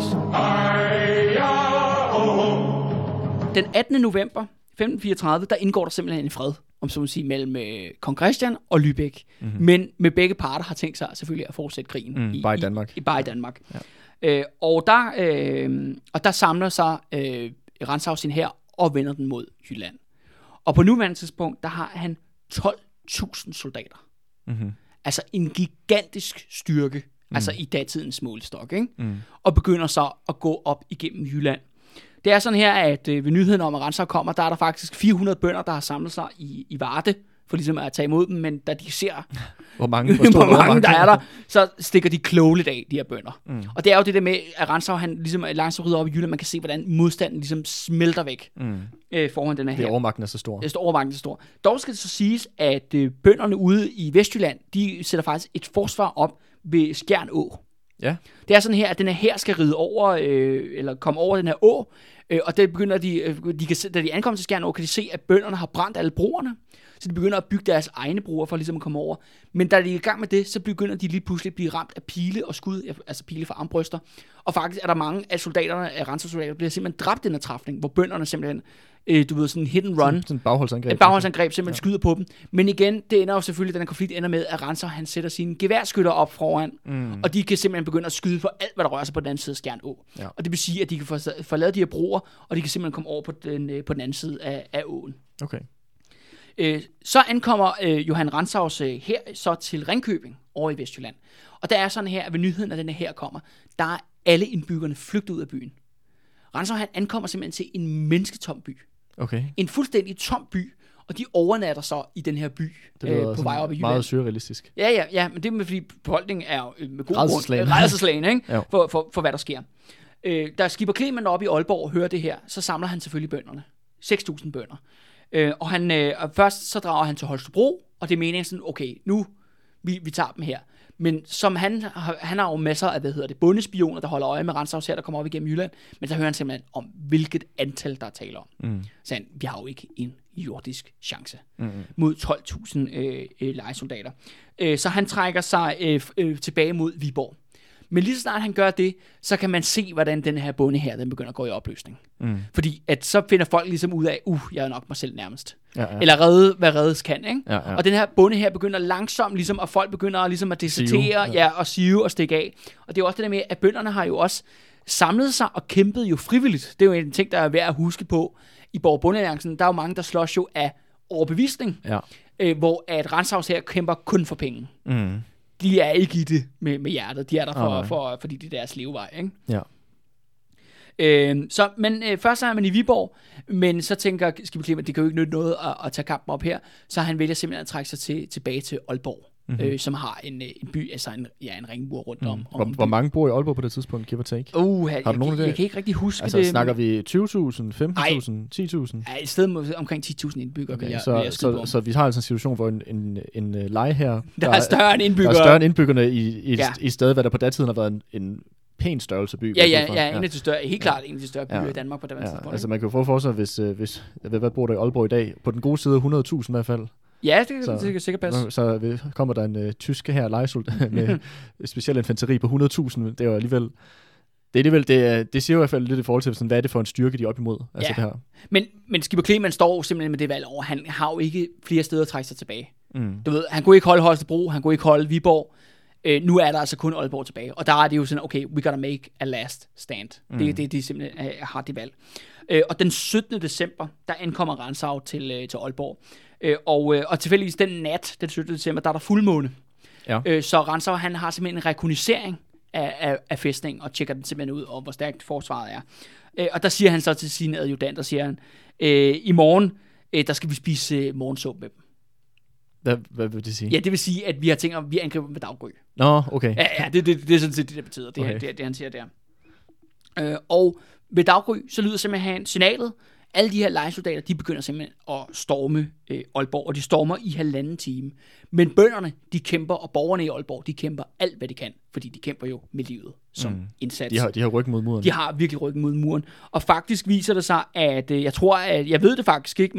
Den 18. november 1534, der indgår der simpelthen en fred, om så man siger, mellem kong Christian og Lübeck. Mm-hmm. Men med begge parter har tænkt sig selvfølgelig at fortsætte krigen. Bare i Danmark. Ja. Og der samler sig Rantzau sin hær og vender den mod Jylland. Og på nuværende tidspunkt, der har han 12.000 soldater. Mm-hmm. Altså en gigantisk styrke, altså i datidens målestok, ikke? Mm. Og begynder så at gå op igennem Jylland. Det er sådan her, at ved nyheden om, at Rantzau kommer, der er der faktisk 400 bønder, der har samlet sig i Varde, for ligesom at tage imod dem, men da de ser, hvor mange der er der, så stikker de klogeligt af, de her bønder. Mm. Og det er jo det der med, at Rantzau, han ligesom langsomt rider op i Jylland, man kan se, hvordan modstanden ligesom smelter væk foran den her. Det er overmagten er så stor. Dog skal det så siges, at bønderne ude i Vestjylland, de sætter faktisk et forsvar op ved Skjernå. Ja. Det er sådan her, at den her skal ride over, eller komme over den her å, og det begynder da de ankommer til Skjernå, kan de se, at bønderne har brændt alle broerne, så de begynder at bygge deres egne broer for ligesom at komme over. Men da de er i gang med det, så begynder de lige pludselig at blive ramt af pile og skud, altså pile fra armbryster. Og faktisk er der mange af soldaterne, af Rantzau-soldaterne, bliver simpelthen dræbt i den her træfning, hvor bønderne simpelthen, sådan en hit and run. Sådan et bagholdsangreb. Et bagholdsangreb simpelthen skyder på dem. Men igen, det ender jo selvfølgelig, den her konflikt ender med, at Rantzau, han sætter sine geværskytter op foran, og de kan simpelthen begynde at skyde på alt, hvad der rører sig på den anden side af Skjernå. Ja. Og det vil sige, at de kan forlade de her broer, og de kan simpelthen komme over på den anden side af åen. Okay. Så ankommer Johan Rantzaus her så til Ringkøbing over i Vestjylland. Og der er sådan her, at ved nyheden af den her kommer, der er alle indbyggerne flygtet ud af byen. Rantzau, han ankommer simpelthen til en mennesketom by. Okay. En fuldstændig tom by, og de overnatter så i den her by på vej op i Jylland. Det er meget surrealistisk. Ja, men det er med, fordi befolkningen er jo med god grund rædselslagende, ikke? For hvad der sker. Da Skipper Clement op i Aalborg og hører det her, så samler han selvfølgelig bønderne. 6.000 bønder. Og han, først så drager han til Holstebro, og det er meningen sådan, okay, nu vi tager dem her. Men som han har jo masser af, bondespioner, der holder øje med Rantzaus her, der kommer op igennem Jylland, men så hører han simpelthen om, hvilket antal der taler om. Mm. Så han, vi har jo ikke en jordisk chance mod 12.000 lejesoldater. Så han trækker sig tilbage mod Viborg. Men lige så snart han gør det, så kan man se, hvordan den her bonde her, den begynder at gå i opløsning. Mm. Fordi at så finder folk ligesom ud af, jeg er nok mig selv nærmest. Ja. Eller redde, hvad reddes kan, ikke? Ja. Og den her bonde her begynder langsomt, ligesom, og folk begynder ligesom at desertere, og sive og stikke af. Og det er også det der med, at bønderne har jo også samlet sig og kæmpet jo frivilligt. Det er jo en ting, der er værd at huske på. I Borg- Bundealliancen, der er jo mange, der slås jo af overbevisning, hvor at Rantzaus her kæmper kun for penge. Mm. De er ikke i det med hjertet. De er der fordi det er deres levevej, ikke? Ja. Men først er man i Viborg, men så tænker Skipper Clement, det kan jo ikke nytte noget at tage kampen op her, så han vælger simpelthen at trække sig tilbage til Aalborg, som har en by, altså en ringmur rundt om. Hvor mange bor i Aalborg på det tidspunkt, give or take? Har du nogen idé? Jeg kan ikke rigtig huske det. Snakker vi 20.000, 15.000, 10.000? Ja, i stedet omkring 10.000 indbyggere. Okay, så vi har altså en situation, hvor en leje her, der er større end indbyggerne i stedet, hvad der på datiden har været en pæn størrelse by. Ja, en af de større, helt klart en af de større byer i Danmark på det tidspunkt. Altså man kan jo få sig, hvis hvad bor der i Aalborg i dag, på den gode side 100.000 i hvert fald. Ja, det kan sikkert passe. Så kommer der en tyske her lejesult med speciel infanteri på 100.000, det er jo alligevel... Det siger jo i hvert fald lidt i forhold til, sådan, hvad er det for en styrke, de er op imod? Altså det her. Men Skipper Clement står simpelthen med det valg over. Han har jo ikke flere steder at trække sig tilbage. Mm. Du ved, han kunne ikke holde Holstebro, han kunne ikke holde Viborg. Nu er der altså kun Aalborg tilbage. Og der er det jo sådan, okay, we gotta make a last stand. Mm. Det simpelthen har det valg. Og den 17. december, der ankommer Rantzau til Aalborg. Og tilfældigvis den nat, den 17. december, der er der fuldmåne. Ja. Så Rantzau, han har simpelthen en rekognoscering af fæstningen, og tjekker den simpelthen ud om, hvor stærkt forsvaret er. Og der siger han så til sine adjudanter, siger han, i morgen, der skal vi spise morgensuppe med dem. Hvad vil det sige? Ja, det vil sige, at vi har tænkt, at vi angriber dem med daggry. Nå, okay. Ja, det er sådan set det, der betyder, det, okay. det han siger der. Og ved daggry, så lyder simpelthen signalet, alle de her lejesoldater, de begynder simpelthen at storme Aalborg, og de stormer i 1,5 time. Men bønderne, de kæmper, og borgerne i Aalborg, de kæmper alt, hvad de kan, fordi de kæmper jo med livet som indsats. De har ryggen mod muren. De har virkelig ryggen mod muren. Og faktisk viser det sig, at jeg ved det faktisk ikke,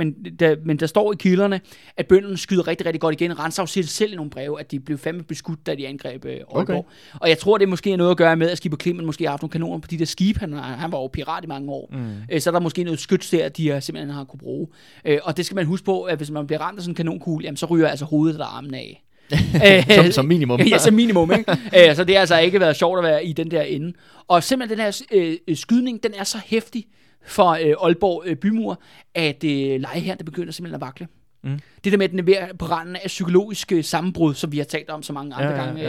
men der står i kilderne, at bønderne skyder rigtig, rigtig godt igen. Rantzau siger selv i nogle breve, at de blev fandme beskudt, da de angreb Aalborg. Okay. Og jeg tror, det måske har noget at gøre med, at Skipper Clement måske har haft nogle kanoner på de der skib. Han var jo pirat i mange år. Så er der måske noget skyts der, de simpelthen har kunne bruge. Og det skal man huske på, at hvis man bliver ramt af sådan en kanonkugle, jamen, så ryger altså hovedet eller armen af. som minimum. Ja, som minimum, ikke? Så det har altså ikke været sjovt at være i den der ende. Og simpelthen den her skydning, den er så hæftig for Aalborg bymur, at lejeherren, der begynder simpelthen at vakle. Mm. Det der med, at den er ved på randen af psykologisk sammenbrud, som vi har talt om så mange andre gange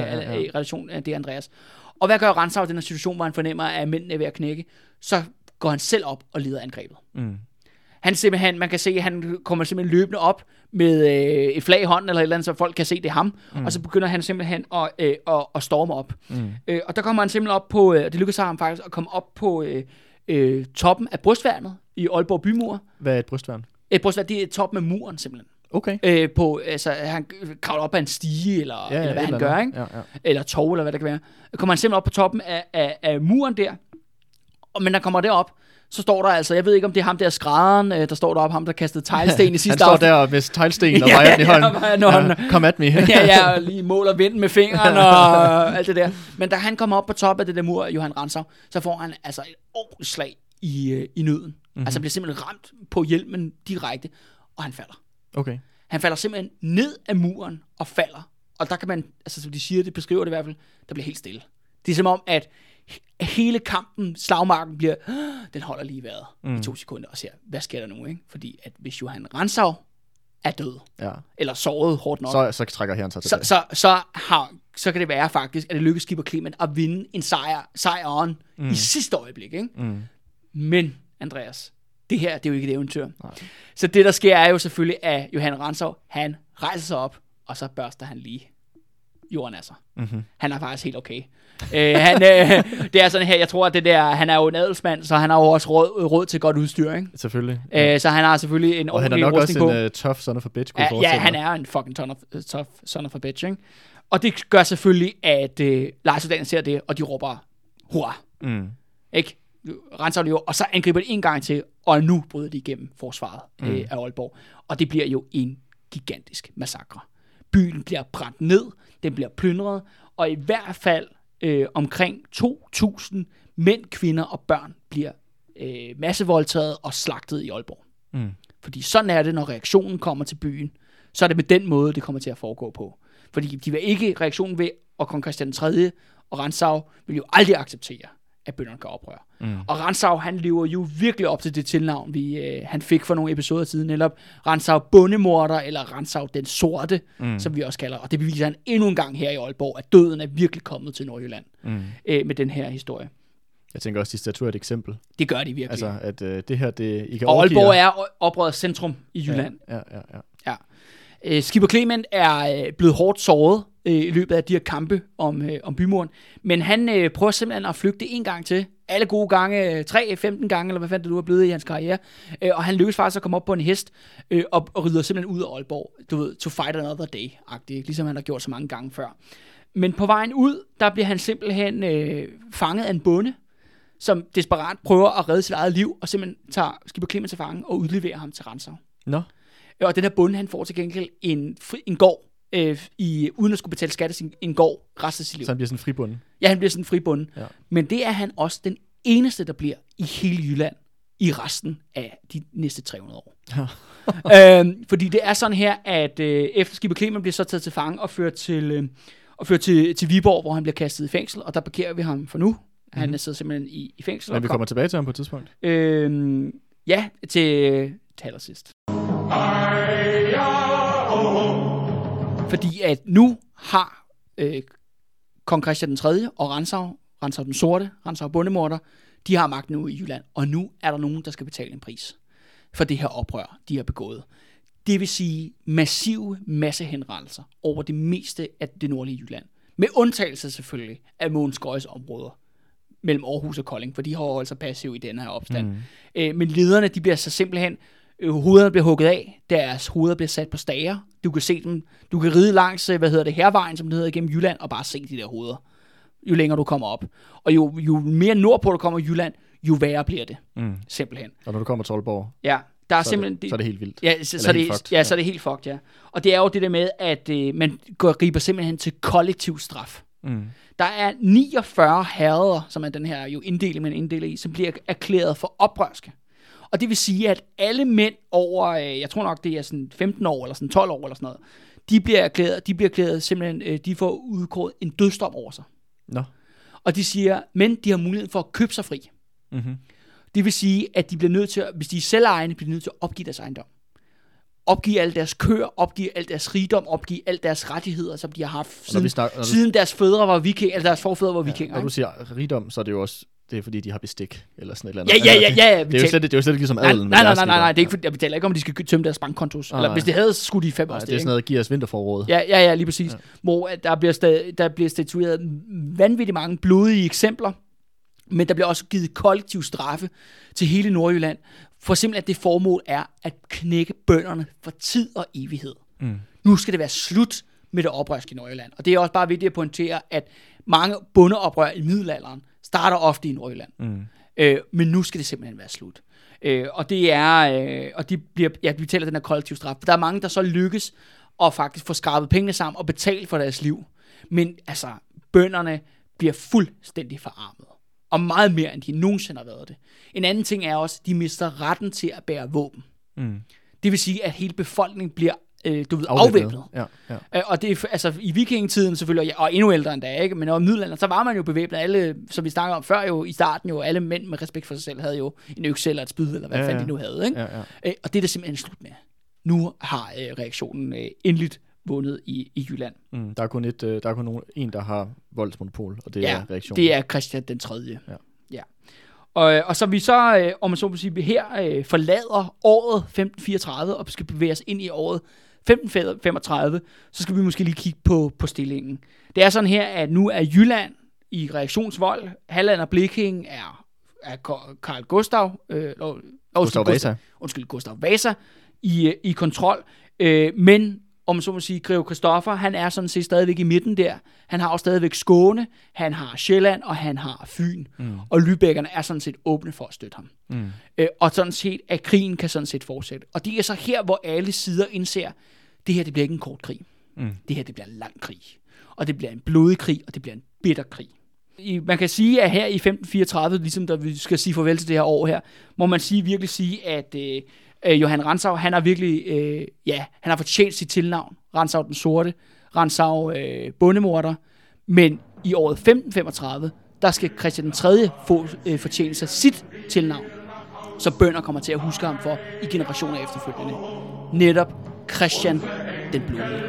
i relation til det, Andreas. Og hvad gør Rantzau i den her situation, hvor han fornemmer, at mændene er ved at knække? Så går han selv op og leder angrebet. Mm. Han simpelthen, man kan se, at han kommer simpelthen løbende op med et flag i hånden eller et eller andet, så folk kan se, det er ham. Og så begynder han simpelthen at storme op. Og der kommer han simpelthen op på, det lykkes ham faktisk, at komme op på toppen af brystværnet i Aalborg bymur. Hvad er et brystværn? Et brystværn, det er toppen af muren simpelthen. Okay. Han kravler op af en stige, eller hvad han gør, ikke? Ja. Eller tov, eller hvad det kan være. Kommer han simpelthen op på toppen af muren der, men der kommer derop, så står der altså, jeg ved ikke om det er ham der skrædderen, der står deroppe, ham der kastede teglsten i sidste aften. Han står der med teglsten og vejer den i hånden. Ja, come at me. ja, lige måler vinden med fingeren og alt det der. Men da han kommer op på toppen af det der mur, Johan Rantzau, så får han altså et ordentligt slag i nøden. Mm-hmm. Altså bliver simpelthen ramt på hjelmen direkte, og han falder. Okay. Han falder simpelthen ned af muren og falder. Og der kan man, altså som de siger, det beskriver det i hvert fald, der bliver helt stille. Det er som om, at hele kampen, slagmarken bliver, den holder lige vejret i 2 sekunder og ser, hvad sker der nu, ikke? Fordi at hvis Johan Rantzau er død, eller såret hårdt nok, så trækker herren sig tilbage. Så kan det være faktisk, at det lykkes Skipper Clement at vinde en sejren i sidste øjeblik, ikke? Men, Andreas, det her, det er jo ikke et eventyr. Nej. Så det, der sker, er jo selvfølgelig, at Johan Rantzau, han rejser sig op, og så børster han lige jorden af sig. Mm-hmm. Han er faktisk helt okay. Det er sådan her, jeg tror, at det der, han er jo en adelsmand, så han har jo også råd til godt udstyr, ikke? Selvfølgelig. Så han har selvfølgelig en ordentlig rustning på. Og han er nok også en tough son of a bitch. Ja, han er en fucking tough son of a bitch, ikke? Og det gør selvfølgelig, at lejesoldaterne ser det, og de råber, hurra! Ikke? Rantzau lever, og så angriber de en gang til, og nu bryder de igennem forsvaret af Aalborg. Og det bliver jo en gigantisk massakre. Byen bliver brændt ned, den bliver plyndret, og i hvert fald omkring 2.000 mænd, kvinder og børn bliver massevoldtaget og slagtet i Aalborg. Fordi sådan er det, når reaktionen kommer til byen, så er det med den måde, det kommer til at foregå på. Fordi de vil ikke reaktionen ved, og kong Christian den 3. og Rantzau vil jo aldrig acceptere, at bønderne kan oprøre. Og Rantzau, han lever jo virkelig op til det tilnavn, han fik for nogle episoder siden, netop Rantzau bondemorder, eller Rantzau den sorte, som vi også kalder. Og det beviser han endnu en gang her i Aalborg, at døden er virkelig kommet til Nordjylland med den her historie. Jeg tænker også, de statuer er et eksempel. Det gør de virkelig. Altså, at det her, det I kan og Aalborg overgive... er oprørets centrum i Jylland. Ja. Skipper Clement er blevet hårdt såret i løbet af de her kampe om bymuren. Men han prøver simpelthen at flygte en gang til. Alle gode gange, 3-15 gange, eller hvad fanden det nu er blevet i hans karriere. Og han lykkes faktisk at komme op på en hest, og rider simpelthen ud af Aalborg. Du ved, to fight another day-agtigt. Ligesom han har gjort så mange gange før. Men på vejen ud, der bliver han simpelthen fanget af en bonde, som desperat prøver at redde sit eget liv, og simpelthen tager Skipper Clement til fange og udleverer ham til Rantzau. Nå. Og den her bonde, han får til gengæld en gård, uden at skulle betale skat af en gård resten af sit liv. Så han bliver sådan en fribonde? Ja, han bliver sådan en fribonde. Ja. Men det er han også den eneste, der bliver i hele Jylland i resten af de næste 300 år. Ja. Fordi det er sådan her, at efter Skipper Clement bliver så taget til fange og ført til Viborg, hvor han bliver kastet i fængsel, og der parkerer vi ham for nu. Han er siddet simpelthen i fængsel. Men vi kommer tilbage til ham på et tidspunkt. Ja, til allersidst. Fordi at nu har kong Christian den 3. og Rantzau den Sorte, Rantzau bondemorder, de har magt nu i Jylland, og nu er der nogen, der skal betale en pris for det her oprør, de har begået. Det vil sige massive massehenrettelser over det meste af det nordlige Jylland. Med undtagelse selvfølgelig af Mogens Gøyes områder mellem Aarhus og Kolding, for de har jo altså passiv i den her opstand. Men lederne, de bliver så simpelthen, hovederne bliver hugget af, deres hoveder bliver sat på stager. Du kan se dem, du kan ride langs, Hærvejen, som det hedder, igennem Jylland, og bare se de der hoveder, jo længere du kommer op. Og jo mere nordpå du kommer i Jylland, jo værre bliver det, simpelthen. Og når du kommer til Aalborg, ja, der er simpelthen så er det helt vildt. Ja, så er det helt fucked, ja. Og det er jo det der med, at man griber simpelthen til kollektiv straf. Der er 49 herreder, som er den her jo inddeling, man inddeler i, som bliver erklæret for oprørske. Og det vil sige, at alle mænd over, jeg tror nok, det er sådan 15 år, eller sådan 12 år, eller sådan noget, de bliver erklæret simpelthen, de får udkåret en dødsdom over sig. Nå. Og de siger, men de har mulighed for at købe sig fri. Mm-hmm. Det vil sige, at de bliver nødt til, hvis de er selvejende, bliver de nødt til at opgive deres ejendom. Opgive alle deres køer, opgive al deres rigdom, opgive alle deres rettigheder, som de har haft siden deres fædre var vikinger, eller deres forfædre var vikinger. Når du siger rigdom, så er det jo også, det er fordi, de har bestik, eller sådan et eller andet. Ja. Det er jo slet ikke ligesom adelen. Nej, det er ikke fordi, vi taler ikke om, at de skal tømme deres bankkontos. Eller hvis det havde, skulle de 5 år. Det er sådan noget, der giver os vinterforråd. Ja, lige præcis. Ja. Hvor der bliver statueret vanvittigt mange blodige eksempler, men der bliver også givet kollektiv straffe til hele Nordjylland, for simpelthen, at det formål er at knække bønderne for tid og evighed. Nu skal det være slut med det oprørske i Nordjylland. Og det er også bare vigtigt at pointere, at mange bondeoprør i middelalderen starter ofte i Nordjylland. Men nu skal det simpelthen være slut. Vi taler den her kollektiv straf. Der er mange, der så lykkes at faktisk få skrabet pengene sammen og betale for deres liv. Men altså, bønderne bliver fuldstændig forarmet. Og meget mere, end de nogensinde har været det. En anden ting er også, at de mister retten til at bære våben. Det vil sige, at hele befolkningen bliver afvæbnet. Ja. Og det er altså i vikingetiden selvfølgelig, og endnu ældre end der, ikke? Men over middelalderen, så var man jo bevæbnet. Alle, som vi snakkede om før jo, i starten jo, alle mænd med respekt for sig selv havde jo en økse eller et spyd, eller hvad fanden de nu havde. Ikke? Ja. Og det er der simpelthen slut med. Nu har reaktionen endeligt vundet i Jylland. Der er kun en, der har voldsmonopol, og det er reaktionen. Det er Christian den 3. Ja. Og så vi så, om man så må sige, her forlader året 1534, og skal bevæge os ind i året 1535, så skal vi måske lige kigge på stillingen. Det er sådan her, at nu er Jylland i reaktionsvold, Halland og Blekinge er Karl Gustav Vasa i kontrol, men om så må sige, Greve Christoffer, han er sådan set stadigvæk i midten der. Han har også stadigvæk Skåne, han har Sjælland, og han har Fyn. Og lübeckerne er sådan set åbne for at støtte ham. Og sådan set, at krigen kan sådan set fortsætte. Og det er så her, hvor alle sider indser, det her, det bliver ikke en kort krig. Det her, det bliver en lang krig. Og det bliver en blodig krig, og det bliver en bitter krig. Man kan sige, at her i 1534, ligesom der vi skal sige farvel til det her år her, må man virkelig sige, at Johan Rantzau, han har virkelig, han har fortjent sit tilnavn, Rantzau den Sorte, Rantzau bondemorder, men i året 1535, der skal Christian den 3. fortjene sig sit tilnavn, så bønder kommer til at huske ham for i generationer efterfølgende. Netop Christian den Blodige.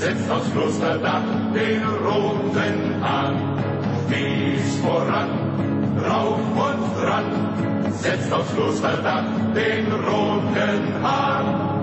Setzt aufs Klosterdach den roten Hahn, wies voran, rauf und ran. Setzt aufs Klosterdach den roten Hahn.